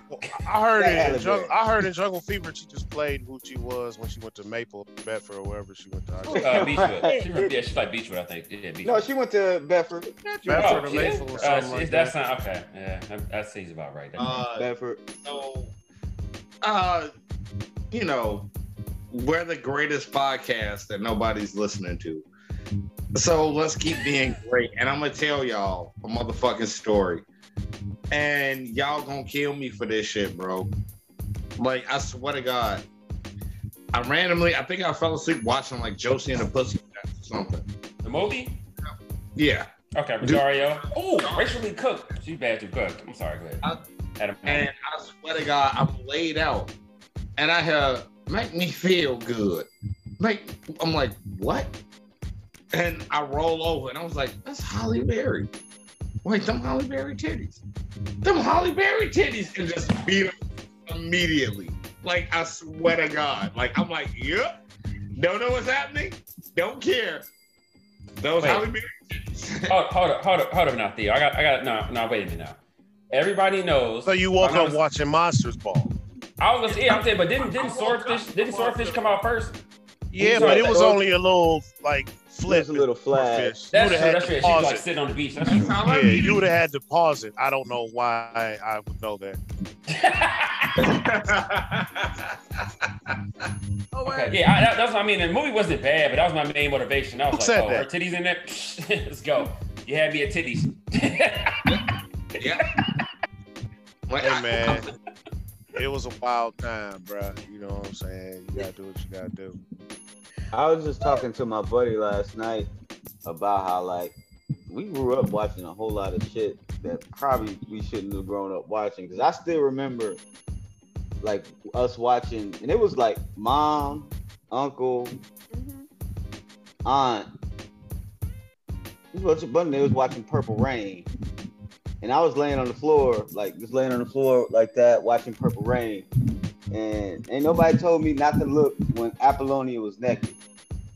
I heard it. Jungle, I heard in Jungle Fever she just played who she was when she went to Maple Bedford or wherever she went to. Uh, Beachwood. She went, yeah, she like Beachwood, I think. Yeah, Beachwood. No, she went to Bedford. Bedford, Bedford oh, or Maple or something uh, like that's that. Not okay. Yeah, that, that seems about right. Uh, Bedford. So, uh, you know, we're the greatest podcast that nobody's listening to. So let's keep being great, and I'm gonna tell y'all a motherfucking story. And y'all gonna kill me for this shit, bro. Like, I swear to God. I randomly, I think I fell asleep watching like Josie and the Pussycats or something. The movie? Yeah. Okay, Rosario. Oh, racially cooked. She's bad to cook. I'm sorry, go ahead. I, and I swear to God, I'm laid out. And I have, make me feel good. Make, I'm like, what? And I roll over and I was like, that's Halle Berry. Wait, them Halle Berry titties. Them Halle Berry titties. And just beat them immediately. Like, I swear to God. Like, I'm like, yep. Don't know what's happening. Don't care. Those wait. Halle Berry titties. Oh, hold up, hold up, hold up now, Theo. I got, I got, no, no, wait a minute now. Everybody knows. So you woke up watching Monsters Ball. I was gonna say, I'm saying, but didn't, didn't Swordfish, didn't Swordfish come out first? Yeah, but it was only a little, like, flip a little flash. That's true. That's true. She's like sitting on the beach. That's yeah, you would have had to pause it. I don't know why I, I would know that. oh, okay. Yeah, I, that, that's what I mean. The movie wasn't bad, but that was my main motivation. I was Who like, oh, that? Her titties in there. Let's go. You had me at titties. yeah. Hey man, it was a wild time, bro. You know what I'm saying? You gotta do what you gotta do. I was just talking to my buddy last night about how, like, we grew up watching a whole lot of shit that probably we shouldn't have grown up watching. Because I still remember, like, us watching, and it was like mom, uncle, mm-hmm. aunt. It was a bunch of, they was watching Purple Rain. And I was laying on the floor, like, just laying on the floor like that, watching Purple Rain. And ain't nobody told me not to look when Apollonia was naked.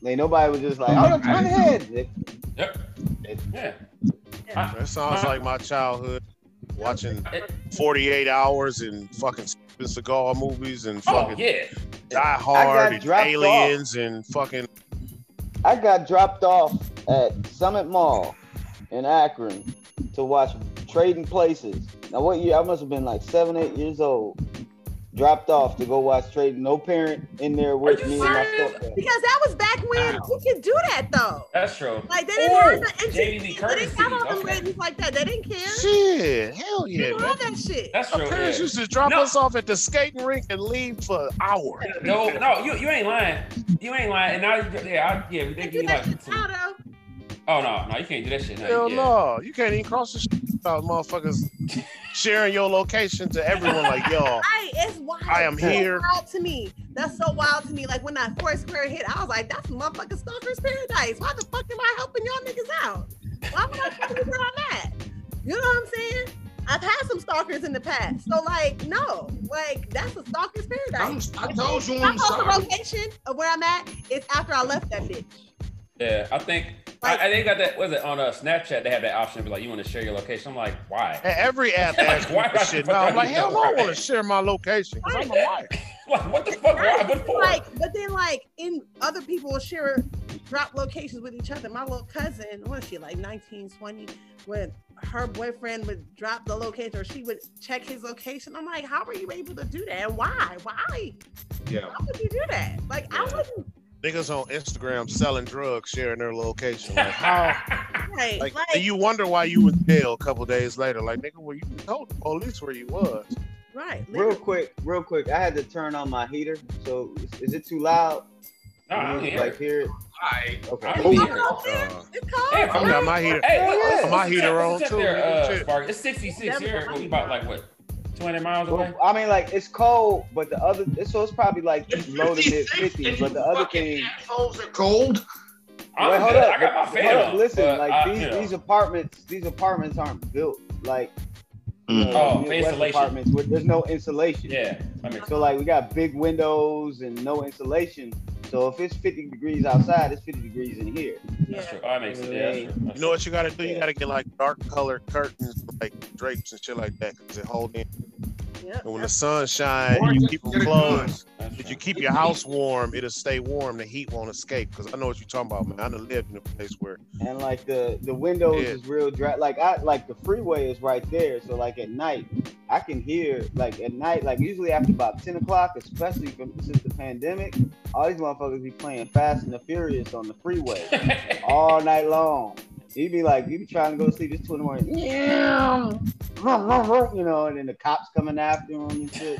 Ain't nobody was just like, oh, that's my head. Yep. Yeah. yeah. That sounds like my childhood. Watching forty-eight hours and fucking cigar movies and fucking oh, yeah. Die Hard and Aliens off. and fucking. I got dropped off at Summit Mall in Akron to watch Trading Places. Now, what year? I must have been like seven, eight years old. Dropped off to go watch Trading. No parent in there with me and my stepdad. Because that was back when wow. you could do that though. That's true. Like they didn't have the Jamie Lee Curtis. They didn't have all the ratings like that. They didn't care. Shit, hell yeah. You know that shit. That's true. Our parents yeah. used to drop no. us off at the skating rink and leave for hours. No, no, you you ain't lying. You ain't lying. And now yeah, I, yeah, we think you like. Oh no, no, you can't do that shit. No, hell yeah. no, you can't even cross the street without motherfuckers sharing your location to everyone. Like y'all, I, it's wild. I am that's here. Wild to me, that's so wild to me. Like when that Foursquare hit, I was like, "That's motherfucking stalker's paradise. Why the fuck am I helping y'all niggas out? Why am I helping y'all out? You know what I'm saying?" I've had some stalkers in the past. So like, no, like that's a stalker's paradise. I'm, I told you I'm sorry. My location of where I'm at is after I left that bitch. Yeah, I think like, I, I think got that was it on a uh, Snapchat they have that option to be like you want to share your location. I'm like, why? And every app like, why shit. No, I'm like, hell no, I want to share my location. Right. I'm a liar. Like, what the fuck? Right. Why? What for? Like, but then like in other people will share drop locations with each other. My little cousin, what is she like nineteen, twenty, when her boyfriend would drop the location or she would check his location. I'm like, how are you able to do that? And why? Why? Yeah. How would you do that? Like yeah. I wouldn't. Niggas on Instagram selling drugs, sharing their location. Like, how? Right, like, like, and you wonder why you was in jail a couple days later. Like, nigga, well, you told the police where you was. Right. Literally. Real quick, real quick. I had to turn on my heater. So is, is it too loud? No, I don't hear like, it. Hear it? All right. Okay. It's cold. Uh, it's cold. Hey, I got my heater. Hey, what, what, my what's heater what's on too. There, uh, it's sixty-six here. We're about like what? twenty miles away. Well, I mean, like it's cold, but the other so it's probably like loaded mid fifties. But the other thing, assholes are cold. Wait, hold up. I got my fan on. Listen, uh, like I, these, you know. these apartments, these apartments aren't built like mm. uh, oh, insulation. Apartments. With, there's no insulation. Yeah. So like we got big windows and no insulation. So if it's fifty degrees outside, it's fifty degrees in here. That's true. Oh, that makes sense. Yeah, that's true. That's you know what you gotta do? You gotta get like dark colored curtains, like drapes and shit like that, because it holds in. Yep. And when the sun shines, you keep them closed. If you keep your house warm, it'll stay warm. The heat won't escape. Because I know what you're talking about, man. I done lived in a place where and like the the windows yeah. is real dry. Like I like the freeway is right there. So like at night, I can hear like at night, like usually after about ten o'clock, especially from since the pandemic, all these motherfuckers be playing Fast and the Furious on the freeway all night long. You be like, you be trying to go to sleep, it's two in the morning. Yeah, you know, and then the cops coming after him and shit.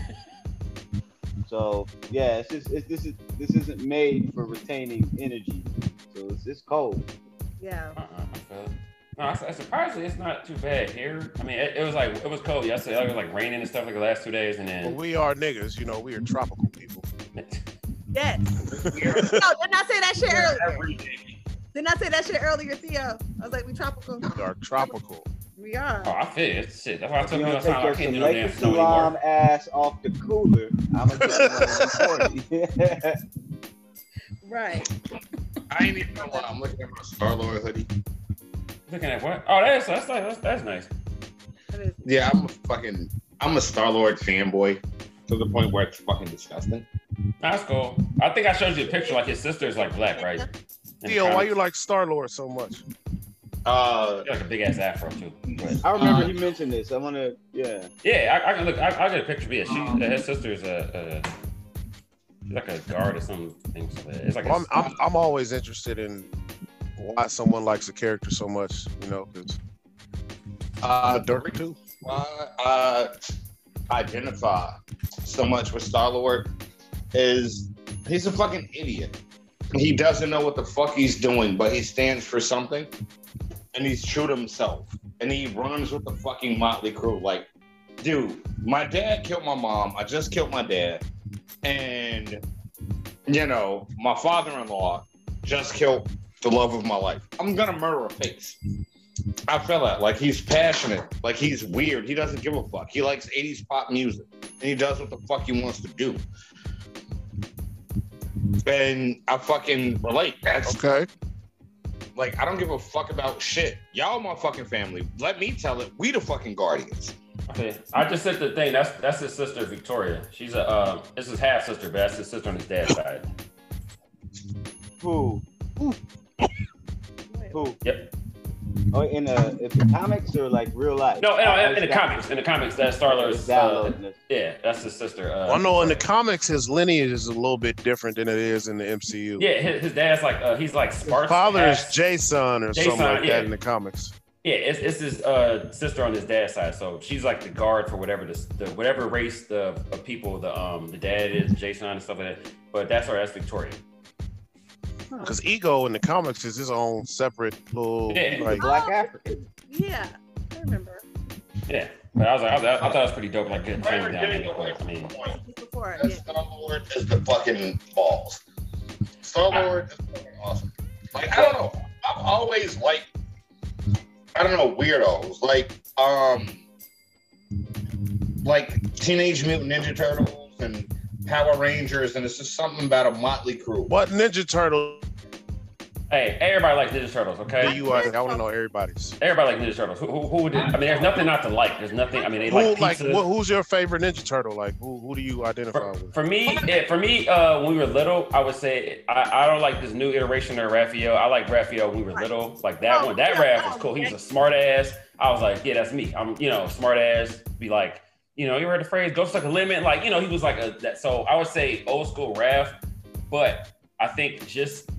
So yeah, it's just it's, this is this isn't made for retaining energy. So it's it's cold. Yeah. Uh-uh, I feel it. No, I, I, surprisingly, it's not too bad here. I mean, it, it was like it was cold yesterday. It was like raining and stuff like the last two days, and then. Well, we are niggas, you know. We are tropical people. Yes. No, didn't I say that shit earlier? Every day. Didn't I say that shit earlier, Theo? I was like, we tropical. We are tropical. We are. Oh, I feel it. Shit. That's why I took you on time. I can't do no damn snow anymore. Ass off the cooler. I'm gonna get one forty. Right. I ain't even gonna lie. I'm looking at my Star-Lord hoodie. Looking at what? Oh, that's that's that's, that's nice. That is- yeah, I'm a fucking I'm a Star-Lord fanboy to the point where it's fucking disgusting. That's cool. I think I showed you a picture. Like his sister's like black, right? Theo, why you like Star-Lord so much? Uh, like a big ass afro too. But, I remember uh, he mentioned this. I want to, yeah. Yeah, I, I can look. I, I got a picture of it. She, um, his sister's a, a like a guard or something. It's like well, a, I'm, I'm, I'm always interested in why someone likes a character so much. You know, because uh, Dirk too. Why uh, identify so much with Star-Lord is he's a fucking idiot. He doesn't know what the fuck he's doing, but he stands for something, and he's true to himself. And he runs with the fucking Motley Crue. Like, dude, my dad killed my mom. I just killed my dad. And, you know, my father-in-law just killed the love of my life. I'm gonna murder a face. I feel that. Like, he's passionate. Like, he's weird. He doesn't give a fuck. He likes eighties pop music. And he does what the fuck he wants to do. And I fucking relate. That's okay. Like, I don't give a fuck about shit. Y'all my fucking family. Let me tell it. We the fucking guardians. Okay. I just said the thing. That's that's his sister, Victoria. She's a, uh, it's his half sister, but that's his sister on his dad's side. Who? Who? Yep. Oh, in the, in the comics or like real life? No, in, in the comics. In the comics, that's Star-Lord's. Uh, yeah, that's his sister. Uh, well, no, in the comics, his lineage is a little bit different than it is in the M C U. Yeah, his, his dad's like uh, he's like Spartan. His father is Jason or Jason, something like yeah. that in the comics. Yeah, it's, it's his uh, sister on his dad's side, so she's like the guard for whatever the, the whatever race the of people the um the dad is Jason and stuff like that. But that's her. That's Victoria. Because Ego in the comics is his own separate little yeah. like Black oh, African. Yeah, I remember. Yeah, but I was like, I, was, I thought it was pretty dope. Like, getting trained down there. I mean, before, yeah. Star Lord is the fucking balls. Star Lord is fucking awesome. Like, I don't know. I've always liked, I don't know, weirdos. Like, um, like Teenage Mutant Ninja Turtles and Power Rangers, and it's just something about a motley crew. What Ninja Turtle? Hey, everybody likes Ninja Turtles, okay? You are, I want to know everybody's. Everybody likes Ninja Turtles. Who, who, who did, I mean, there's nothing not to like. There's nothing, I mean, they who, like pizza. Like, who's your favorite Ninja Turtle? Like, who, who do you identify for, with? For me, it, for me, uh, when we were little, I would say, I, I don't like this new iteration of Raphael. I like Raphael when we were little. Like that one, that Raph was cool. He was a smart ass. I was like, yeah, that's me. I'm, you know, smart ass. Be like, you know, you heard the phrase, go suck a lemon. Like, you know, he was like a, that. So I would say old school Raph, but I think just,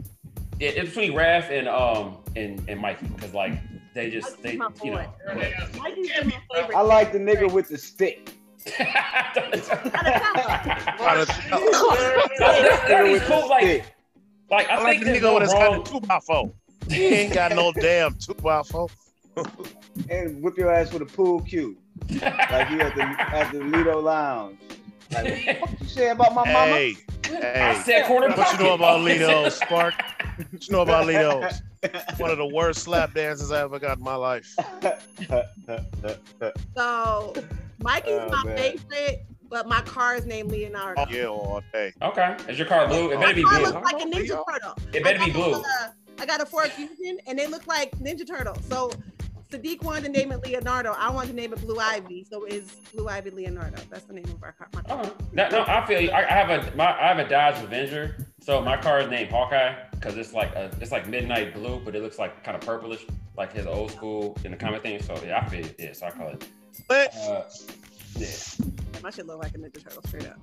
It, it's between Raph and um and, and Mikey, because like they just they you know. I like the nigga with the stick. Like, like I, I like think the nigga with his kind of two by four. He ain't got no damn two by four. And whip your ass with a pool cue, like you at the at the Lido Lounge. Like, what you say about my mama? Hey, hey. I said quarter what pocket. You know about Lido, Spark? What you know about Lido's? One of the worst slap dances I ever got in my life. So, Mikey's oh, my man. favorite, but my car is named Leonardo. Oh, yeah, all day. Okay. Is your car blue? It better be blue. It looks like a Ninja Turtle. It better be blue. A, I got a Ford Fusion, and they look like Ninja Turtles. So, Sadiq wanted to name it Leonardo. I wanted to name it Blue Ivy. So it's Blue Ivy Leonardo. That's the name of our car. My car. Oh, no, no, I feel you. I, I have a my, I have a Dodge Avenger. So my car is named Hawkeye because it's like a, it's like midnight blue, but it looks like kind of purplish, like his old school in the comic thing. So yeah, I feel it. Yeah, so I call it. But uh, yeah, my shit look like a Ninja Turtle straight up.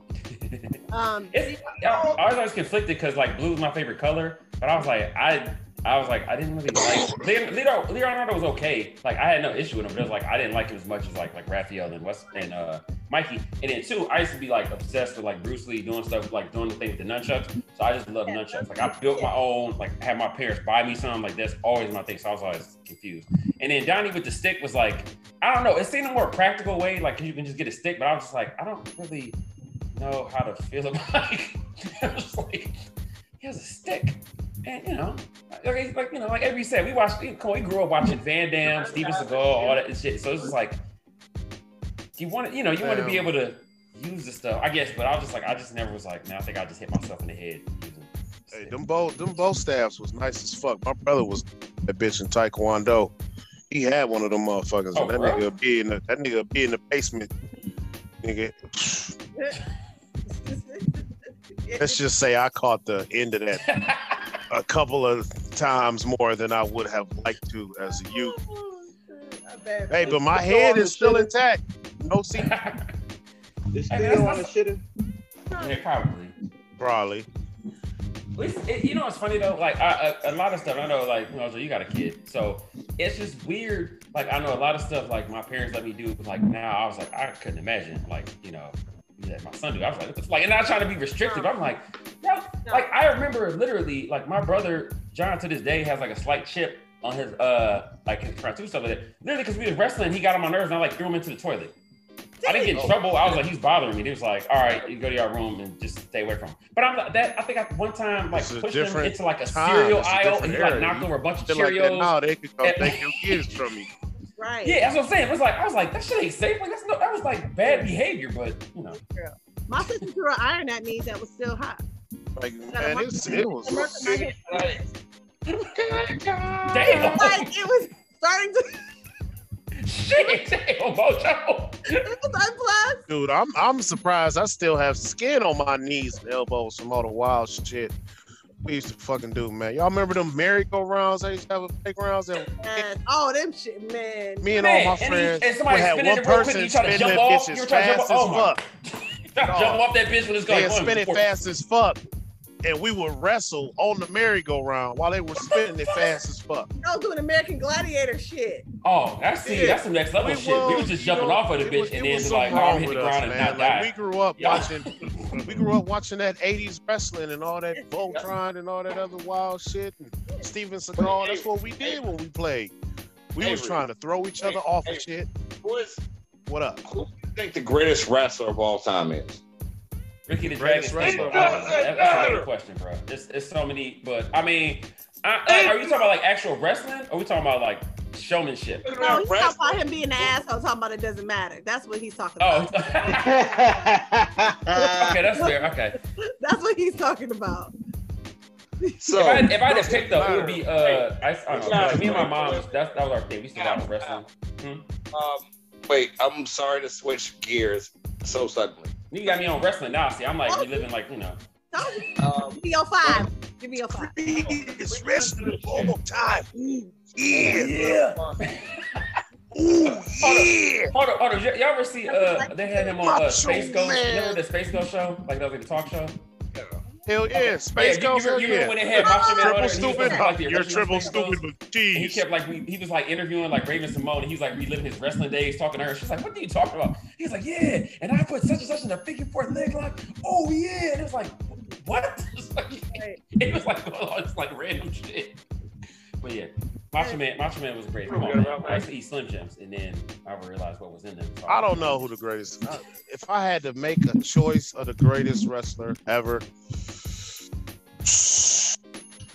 um, it's, I, I was always conflicted because like blue is my favorite color, but I was like I. I was like, I didn't really like Leonardo. Leonardo was okay. Like I had no issue with him, but it was like I didn't like him as much as like like Raphael and West and uh, Mikey. And then too, I used to be like obsessed with like Bruce Lee doing stuff, like doing the thing with the nunchucks. So I just love nunchucks. Like I built my own, like had my parents buy me some. Like that's always my thing. So I was always confused. And then Donnie with the stick was like, I don't know. It seemed a more practical way, like you can just get a stick. But I was just like, I don't really know how to feel about like, I was like, he has a stick. And you know, like, like you know, like every said, we watched. We grew up watching Van Damme, Steven Seagal, all that shit. So it's just like you want, you know, you want to be able to use the stuff, I guess. But I was just like, I just never was like, man, I think I just hit myself in the head. Hey, them bow, them bow staffs was nice as fuck. My brother was that bitch in Taekwondo. He had one of them motherfuckers. Oh, that bro? nigga be in the, that nigga be in the basement, nigga. Let's just say I caught the end of that. A couple of times more than I would have liked to as a youth. Hey, but my head is still intact. No seat. It's still on the shit. Yeah, probably. Probably. It, you know, it's funny though. Like I, a, a lot of stuff. I know, like you know, so you got a kid, so it's just weird. Like I know a lot of stuff. Like my parents let me do. But like now, I was like, I couldn't imagine. Like you know. That my son do. I was like, what the fuck? And I try to be restrictive. I'm like, no. Like I remember literally, like my brother John to this day has like a slight chip on his uh, like his front tooth stuff like that. Literally, because we was wrestling, he got on my nerves, and I like threw him into the toilet. I didn't get in trouble. I was like, he's bothering me. He was like, all right, you go to your room and just stay away from him. But I'm like, that. I think I one time like pushed him into like a cereal aisle, and he like knocked over a bunch of Cheerios. No, they could come take your kids from me. Right. Yeah, that's what I'm saying. It was like I was like, that shit ain't safe. Like that's no, that was like bad behavior, but you know. Girl. My sister threw an iron at me that was still hot. Like man, it was it was sick. Like, damn. Like it was starting to shit. Damn, Mojo. It was unplugged. Dude, I'm I'm surprised I still have skin on my knees and elbows from all the wild shit we used to fucking do, man. Y'all remember them merry-go-rounds? I used to have playgrounds. Yes. Oh, them shit, man. Me and man, all my friends, and he, and we had one person spinning that bitch as fast as fuck. Jump off that bitch when it's going. They spin it fast as fuck, and we would wrestle on the merry-go-round while they were spinning it fast as fuck. I was doing American Gladiator shit. Oh, that's see, yeah. that's some next level we shit. Was, we was just jumping know, off of the bitch was, and then be like, "I'm hit the ground and not die." We grew up watching. We grew up watching that eighties wrestling and all that Voltron and all that other wild shit and Steven Seagal. That's what we did when we played. We was trying to throw each other off and shit. What up? Who do you think the greatest wrestler of all time is? Ricky the Dragon. That's a good question, bro. It's, it's so many, but I mean, I, I, are you talking about like actual wrestling? Or are we talking about like showmanship. No, he's talking about him being an asshole, talking about it doesn't matter. That's what he's talking about. Oh. Okay, that's fair. Okay. That's what he's talking about. So if I, if I just picked up, it would be uh, I, I don't know. Like, me and my mom, that's, that was our thing. We still got wrestling. Hmm? Um, wait, I'm sorry to switch gears so suddenly. You got me on wrestling now. See, I'm like oh, reliving, like, you know. Um, Give me your five. Give me your five. It's wrestling all the time. Ooh, yeah. Ooh, yeah. Hold on, hold on. Y'all ever see, uh, they had him on uh, Space Ghost? Remember the Space Ghost show? Like, that was like a talk show? Yeah. Hell yeah, Space yeah, Ghost. You, you, you remember when they had Macho Man on there? Triple stupid. Like, you're triple stupid, but jeez. He kept like he was like interviewing like Raven Simone, and he was like reliving his wrestling days, talking to her. She's like, "What are you talking about?" He's like, "Yeah, and I put such and such in a figure four leg lock." Oh yeah, and it was like, what? It was like, it was like, oh, it's like random shit. But yeah, Macho Man, Macho Man was great. Come on, man. I used to eat Slim Jims, and then I realized what was in them. So I don't know who the greatest. I, if I had to make a choice of the greatest wrestler ever.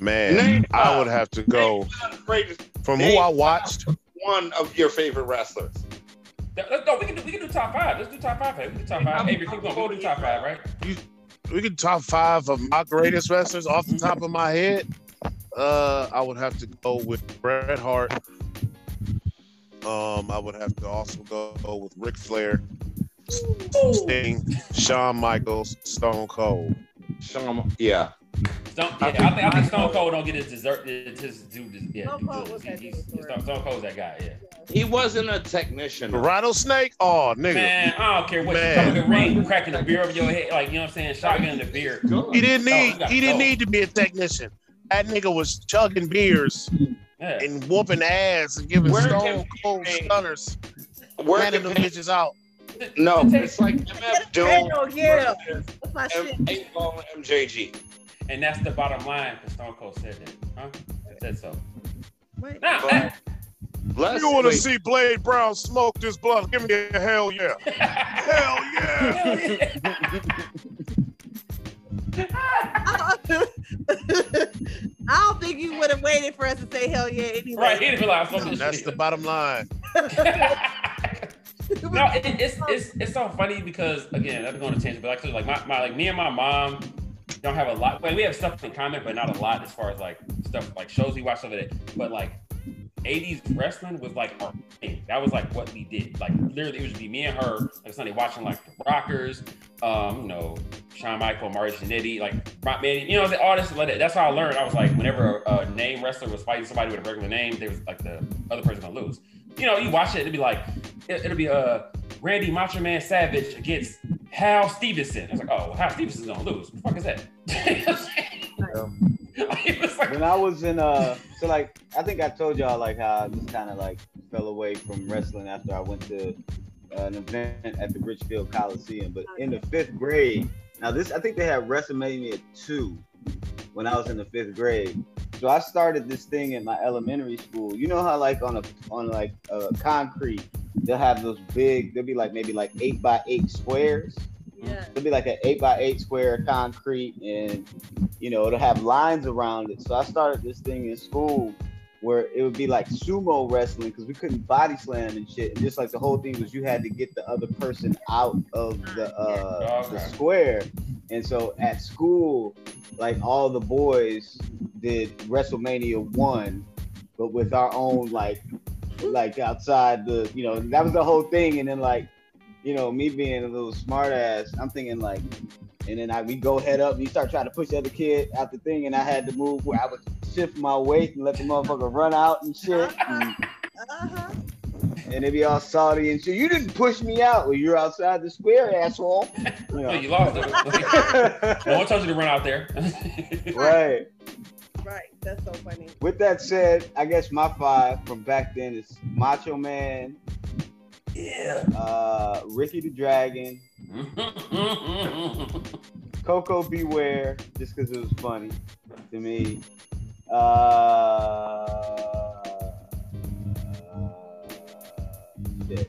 Man, name, I would have to go name, from name, who I watched. One of your favorite wrestlers. No, we can do, we can do top five. Let's do top five. We can do top five. Hey, we're going to do top five, right? You, we can top five of my greatest wrestlers off the top of my head. Uh, I would have to go with Bret Hart. Um, I would have to also go with Ric Flair, Sting, Shawn Michaels, Stone Cold. Shawn, yeah. Stone, yeah, I, think, I, think, I think Stone Cold don't get his dessert. His due, yeah, Stone Cold was that, Stone Cold's that guy. Yeah, he wasn't a technician. Rattlesnake, oh nigga. Man, I don't care what you come in the ring, cracking the beer over your head, like you know what I'm saying, shotgun the beer. He didn't need. Oh, he he didn't need to be a technician. That nigga was chugging beers yeah. and whooping ass and giving Where Stone Cold stunners, handing them bitches out. No, it's like M F Doom. Yeah, that's my shit. M J G. And that's the bottom line, because Stone Cold said that, huh? I said so. Wait. Nah, but, bless, you want to see Blade Brown smoke this blunt? Give me a hell yeah. Hell yeah. I, don't, I don't think you would have waited for us to say hell yeah anyway. Right, he'd be like, no, that's the bottom line. No, it, it's, it's, it's so funny because, again, I'm going to change, but actually, like, my, my, like, me and my mom, don't have a lot. Well, we have stuff in common, but not a lot as far as like stuff like shows we watch stuff like that. But like eighties wrestling was like our thing. That was like what we did. Like literally, it would just be me and her on Sunday watching like the Rockers, um, you know, Shawn Michael, Mario Giannini, like Rock Man. You know, all this. That's how I learned. I was like, whenever a, a name wrestler was fighting somebody with a regular name, they was like the other person gonna lose. You know, you watch it, it'd be like it, it'll be a uh, Randy Macho Man Savage against Hal Stevenson. I was like, oh, well, Hal Stevenson's gonna lose. What the fuck is that? It was like, when I was in, uh, so like, I think I told y'all like how I just kind of like fell away from wrestling after I went to uh, an event at the Richfield Coliseum. But in the fifth grade, now this, I think they had WrestleMania two when I was in the fifth grade. So I started this thing in my elementary school. You know how like on a on like uh, concrete, they'll have those big, they'll be like maybe like eight by eight squares. Yeah. It'll be like an eight by eight square concrete, and you know, it'll have lines around it. So I started this thing in school where it would be like sumo wrestling because we couldn't body slam and shit. And just like the whole thing was you had to get the other person out of the uh, okay. the square. And so at school, like all the boys did WrestleMania one, but with our own like like outside the, you know, that was the whole thing. And then like, you know, me being a little smart ass, I'm thinking like, and then I we go head up and you start trying to push the other kid out the thing, and I had to move where I would shift my weight and let the motherfucker run out and shit. And, uh-huh. and they be all salty and shit. You didn't push me out when you're outside the square, asshole. You know. You lost it. No one told you to run out there. Right. Right, that's so funny. With that said, I guess my five from back then is Macho Man, yeah, uh, Ricky the Dragon, Coco Beware, just because it was funny to me. Uh, uh, shit.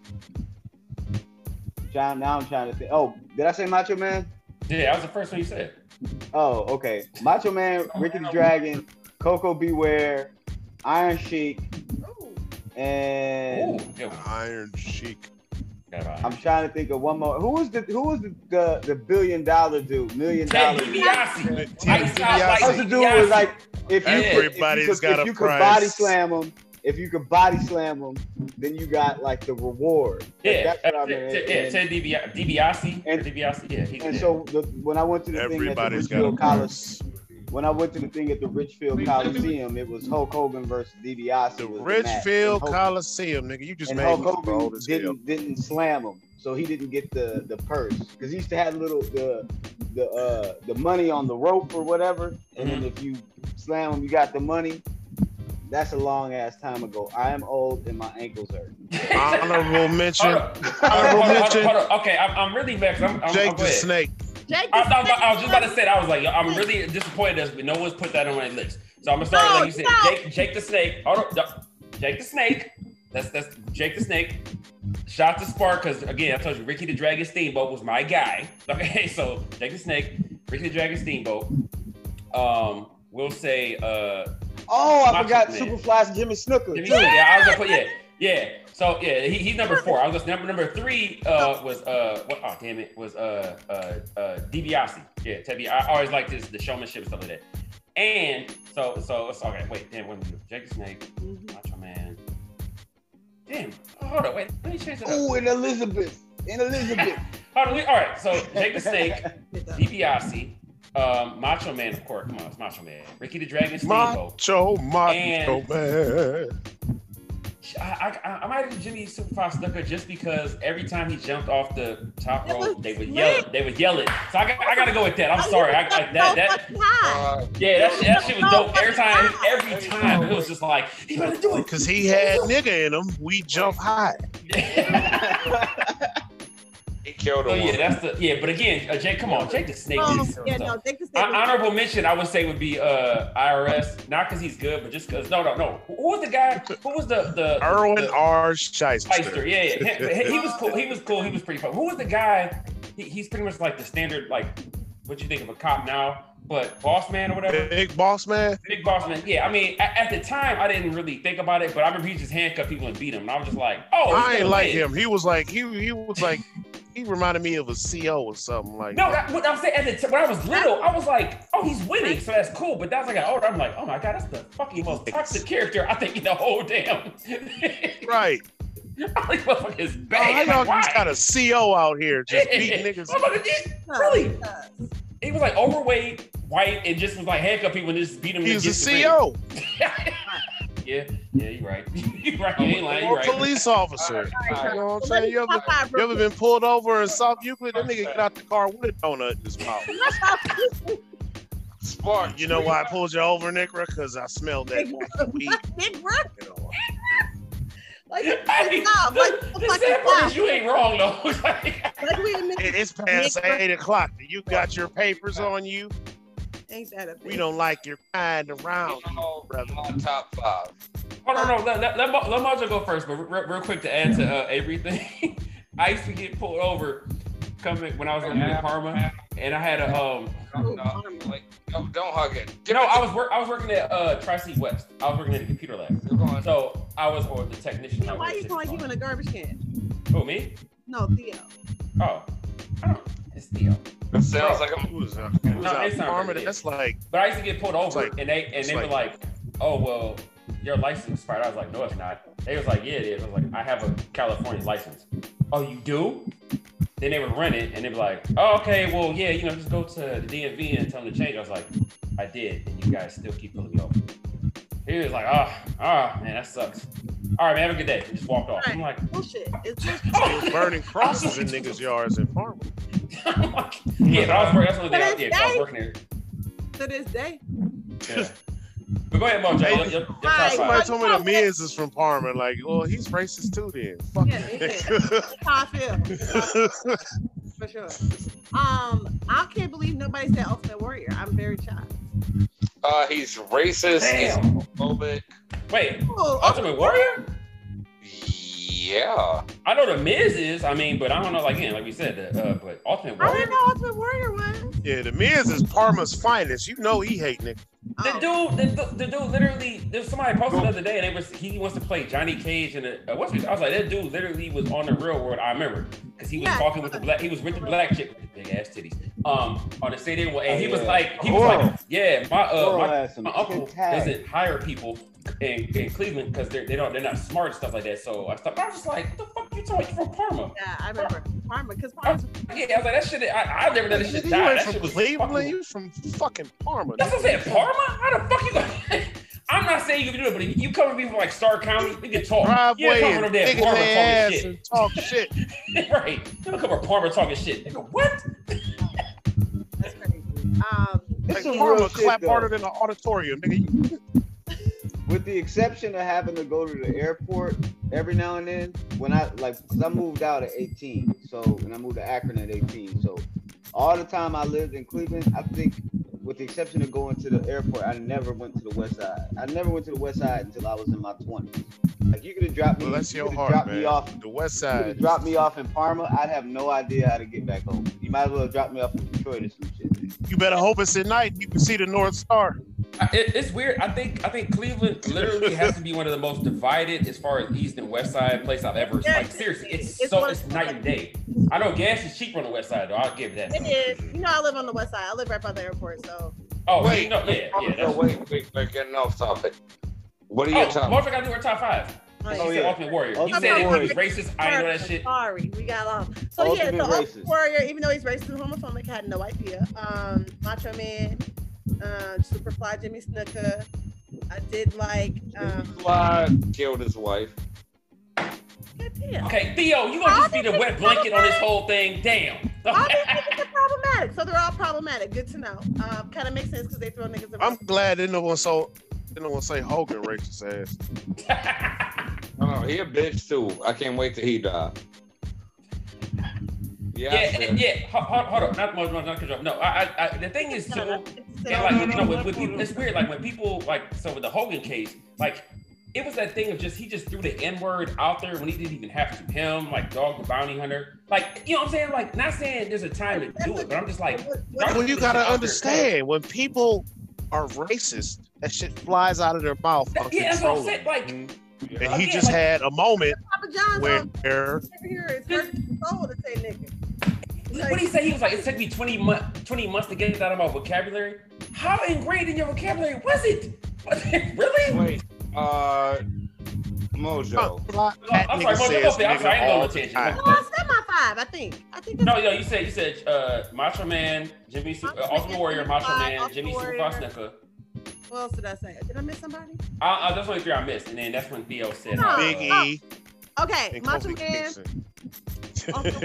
John, now I'm trying to think. Oh, did I say Macho Man? Yeah, that was the first one you said. Oh, okay. Macho Man, Ricky the Dragon, Coco Beware, Iron Sheik, and Ooh, Iron Sheik. I'm trying to think of one more. Who was the who was the, the, the billion dollar dude? Million dollar dude. That was the dude who was like, if you everybody's if you, got if you could body slam him, if you could body slam him, then you got like the reward. Yeah, that's what I mean. Yeah, Ted DiBiase. And DiBiase, yeah. And so when I went to the thing at the Richfield College, when I went to the thing at the Richfield Coliseum, it was Hulk Hogan versus DiBiase. The Richfield Coliseum, nigga, you just and made Hulk Hogan didn't didn't slam him, so he didn't get the, the purse because he used to have little the the uh, the money on the rope or whatever, and then if you slam him, you got the money. That's a long ass time ago. I am old and my ankles hurt. Honorable mention. Honorable mention. Okay, I'm, I'm really vexed. I'm, I'm, Jake I'm the Snake. Jake I, I, was, I was just about to say that. I was like, yo, I'm really disappointed that no one's put that on my list. So I'm gonna start no, like you said, no. Jake, Jake the Snake. Oh, no, Jake the Snake. That's that's Jake the Snake. Shout to Spark because again, I told you, Ricky the Dragon Steamboat was my guy. Okay, so Jake the Snake, Ricky the Dragon Steamboat. Um, we'll say. Uh, oh, I forgot Superfly's Jimmy Snooker. Jimmy Snooker. Yeah, I was gonna put yeah, yeah. So yeah, he, he's number four. I was just, number number three uh, was uh what, oh damn it was uh uh uh DiBiase. Yeah, Teddy. I always like this the showmanship and stuff like that. And so so it's okay. Wait, damn, what do we do? Jake the Snake, Macho Man. Damn, oh, hold on, wait, let me change that. Oh, and Elizabeth, and Elizabeth. Hold on, we, all right. So Jake the Snake, DiBiase. Um, Macho Man, of course. Come on, it's Macho Man. Ricky the Dragon Steamboat. Macho, Macho and Man. I, I, I might have Jimmy Superfly Snooker just because every time he jumped off the top rope, they would yell. They would yell it. So I, I gotta go with that. I'm oh, sorry. I, I, that, that, uh, yeah, that shit, that shit was dope. Every time, every time it was just like he better do it because he had nigga in him. We jump high. He killed him. Oh, yeah, that's the yeah. But again, uh, Jake, come on, Jake the Snake. Oh, yeah, no, Jake the Snake. Uh, honorable mention, I would say, would be uh, I R S. Not because he's good, but just because. No, no, no. Who was the guy? Who was the the? Erwin R. Shyster. Shyster. Yeah, yeah. He, he was cool. He was cool. He was pretty fun. Who was the guy? He, he's pretty much like the standard, like what you think of a cop now, but Boss Man or whatever. Big Boss Man. Big Boss Man. Yeah, I mean, at, at the time, I didn't really think about it, but I remember he just handcuffed people and beat him, and I was just like, oh. I ain't like him. He was like he he was like. He reminded me of a C O or something like no, that. No, what I'm saying, at the t- when I was little, I was like, oh, he's winning, so that's cool. But that's like an older, I'm like, oh my God, that's the fucking most toxic character I think in the whole damn. Right. I'm like, motherfucker is bad. Oh, I know you got a C O out here just beating niggas. Really? He was like overweight, white, and just was like handcuff people and just beat him. He was a C O. Yeah, yeah, you're right. You're right. You ain't lying. You're right. Police officer. All right, all right. You know what I'm saying? You ever, you ever been pulled over in South Euclid? That nigga get out the car with a donut in his mouth. Spark. You know why I pulled you over, Nickra? Because I smelled that weed. Nickra? Like, you ain't wrong, though. It's past eight o'clock. You got your papers on you. We don't like your kind around you know, brother. On top five. Oh, no, no, let, let, let, let Majo go first, but real, real quick to add to uh, everything. I used to get pulled over coming when I was living in Parma, and I had a um. No, no, like, no, don't hug it. You know, I was work, I was working at uh, Tri-C West. I was working at the computer lab. So I was or the technician. Yeah, why are you calling you in a garbage can? Who, me? No, Theo. Oh, I don't. It's Theo. That sounds like I'm losing. No, that's like. But I used to get pulled over, like, and they and they like, were like, "Oh well, your license expired." I was like, "No, it's not." They was like, "Yeah, it is." I was like, "I have a California license." Oh, you do? Then they would run it, and they'd be like, "Oh, okay, well, yeah, you know, just go to the D M V and tell them to change." I was like, "I did," and you guys still keep pulling me over. He was like, "Ah, oh, ah, oh, man, that sucks." All right, man, have a good day. And just walked off. Right. I'm like, bullshit. It's just oh. burning crosses in niggas' yards in Parma. Like, yeah, but I was working. That's what they did. I was working there. To this day. Yeah. But go ahead, Mojo. Somebody told me the Miz is from Parma. Like, well, he's racist too. Then fuck yeah, that's how I feel. For sure. Um, I can't believe nobody said Ultimate Warrior. I'm very shocked. Uh, he's racist. Damn. He's homophobic. Wait, oh, Ultimate Warrior? Yeah. I know the Miz is, I mean, but I don't know, like, again, like we said, uh, but Ultimate Warrior. I didn't know Ultimate Warrior was. Yeah, the Miz is Parma's finest. You know he hate niggas. The dude, the, the dude literally, there's somebody posted the other day and they was, he wants to play Johnny Cage in a, a Western. I was like, that dude literally was on The Real World, I remember. Because he was yeah. talking with the black, he was with the black chick with the big ass titties. Um, on the stadium. And oh, he yeah. was like, he was World. like, yeah, my uh, my, my uncle doesn't hire people in, in Cleveland because they're they don't they're not smart and stuff like that. So I stopped, I was just like, what the fuck you talking? You from Parma? Yeah, I remember Parma because Parma. Yeah, I was like, that shit. I, I've never done this shit. You ain't from Cleveland. You from fucking Parma. That's what I said. Parma? How the fuck you? Gonna... I'm not saying you can do it, but if you come to me from like Starr County, we can talk. You don't come from there and Parma talking shit. And talk shit. Right? You don't come from Parma talking shit. Nigga, what? That's crazy. Um, it's like Parma clap though. harder than an auditorium, nigga. With the exception of having to go to the airport every now and then, when I like, cause I moved out at eighteen, so and I moved to Akron at eighteen, so all the time I lived in Cleveland, I think, with the exception of going to the airport, I never went to the West Side. I never went to the West Side until I was in my twenties. Like you could have dropped me, well, that's your heart, dropped man. me off the West Side. You could have dropped me off in Parma. I'd have no idea how to get back home. You might as well drop me off in Detroit or some shit. You better hope it's at night. You can see the North Star. It, it's weird. I think I think Cleveland literally has to be one of the most divided as far as East and West Side place I've ever seen. Like seriously, it's, it's so it's night and day. I know gas is cheaper on the West Side though. I'll give that. It is. You know I live on the West Side. I live right by the airport, so. Oh wait, you know, yeah, yeah. That's... Wait, wait, we're getting off topic. What are you oh, talking? Martha got to do her top five. Right. Oh, yeah. Ultimate Warrior. You said it was racist. I didn't know that shit. Sorry, we got off. So Ultimate yeah, so Ultimate Warrior, even though he's racist and homophobic, I had no idea. Um, Macho Man. Um, Superfly Jimmy Snuka. I did like. Um, Superfly killed his wife. Damn. Okay, Theo, you gonna just be the wet blanket on this whole thing? Damn. All these niggas are problematic, so they're all problematic. Good to know. Um, kind of makes sense because they throw niggas. Around. I'm glad they no one so they no one say Hogan raped his ass. Oh, he a bitch too. I can't wait till he die. Yeah, yeah, yeah. Hold, hold on, not not not control. No, I, I, I, the thing is too. Yeah, like you know, with, with people, it's weird. Like when people like so with the Hogan case, like it was that thing of just he just threw the N word out there when he didn't even have to. Him like Dog the Bounty Hunter, like you know what I'm saying. Like not saying there's a time to do it, but I'm just like. Well, you gotta understand when people are racist, that shit flies out of their mouth. That, yeah, that's what I'm saying. Like. Mm-hmm. And oh, he yeah, just like, had a moment where here is soul to say nigga. Like, what did he say? He was like, it took me twenty months to get it out of my vocabulary. How ingrained in your vocabulary was it? Was it really? Wait, uh, Mojo. Oh, I'm sorry, Mojo. Okay, I'm sorry, I ain't going to attention. No, I said my five, I think. I think. No, no, you said you said uh, Macho Man, Jimmy, Su- uh, Ultimate Warrior, Macho Man, Ultimate Jimmy Superfly Snuka. What else did I say? Did I miss somebody? Uh, uh, that's only three I missed, and then that's when Theo said no. Big E. Oh. Okay, Macho Man. Jimmy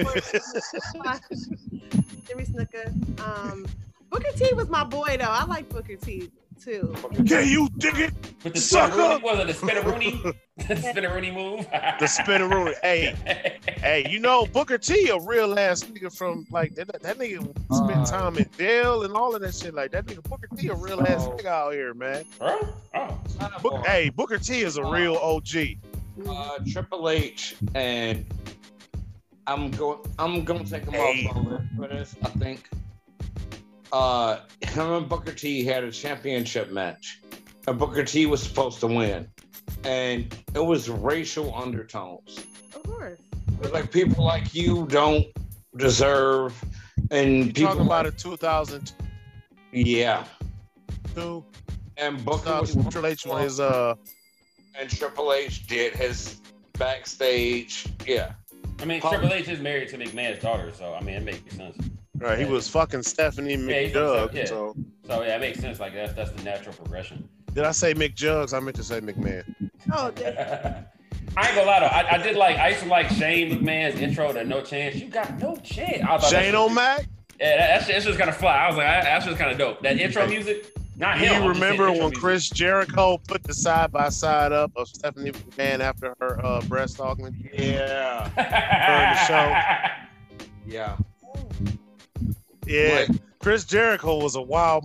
Snuka. Um, Booker T was my boy though. I like Booker T too. Can you dig it? But the Spinaroonie wasn't the Spinaroonie. The Spinaroonie move. The Spinaroonie. Hey, hey, you know Booker T, a real ass nigga from like that. That nigga uh, spent time in Dell and all of that shit. Like that nigga Booker T, a real ass oh. nigga out here, man. Huh? Oh. Book, hey, Booker T is a uh, real O G. Uh, Triple H and I'm going. I'm gonna take them hey. off over for this. I think. Uh, him and Booker T had a championship match, and Booker T was supposed to win, and it was racial undertones. Of course, it was like people like you don't deserve, and You're people talking about like, a two thousand, yeah, two, and Booker was Triple H on his uh, and Triple H did his backstage, yeah. I mean, Punk. Triple H is married to McMahon's daughter, so I mean, it makes sense. Right, he yeah. was fucking Stephanie McDoug. Yeah, yeah. So, so yeah, it makes sense. Like that's that's the natural progression. Did I say McJugs? I meant to say McMahon. Oh, yeah. I ain't gonna lie though. I, I did like I used to like Shane McMahon's intro to No Chance. You got no chance. I Shane O'Mac? Yeah, that, that shit's just kind of fly. I was like, I, that's just kind of dope. That intro music. Not Do him. You remember when Chris Jericho put the side by side up of Stephanie McMahon after her uh, breast augment? Yeah. During the show. Yeah. Yeah, like, Chris Jericho was a wild.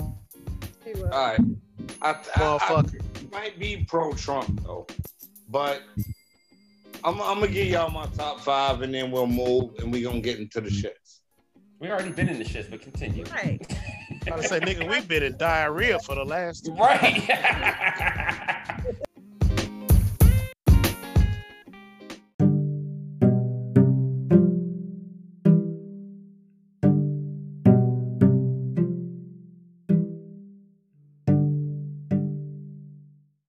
Was. All right, I, I, motherfucker. I, I might be pro Trump though, but I'm, I'm gonna give y'all my top five, and then we'll move, and we gonna get into the shits. We already been in the shits, but continue. Right. I was trying to say, nigga, we've been in diarrhea for the last two. Right.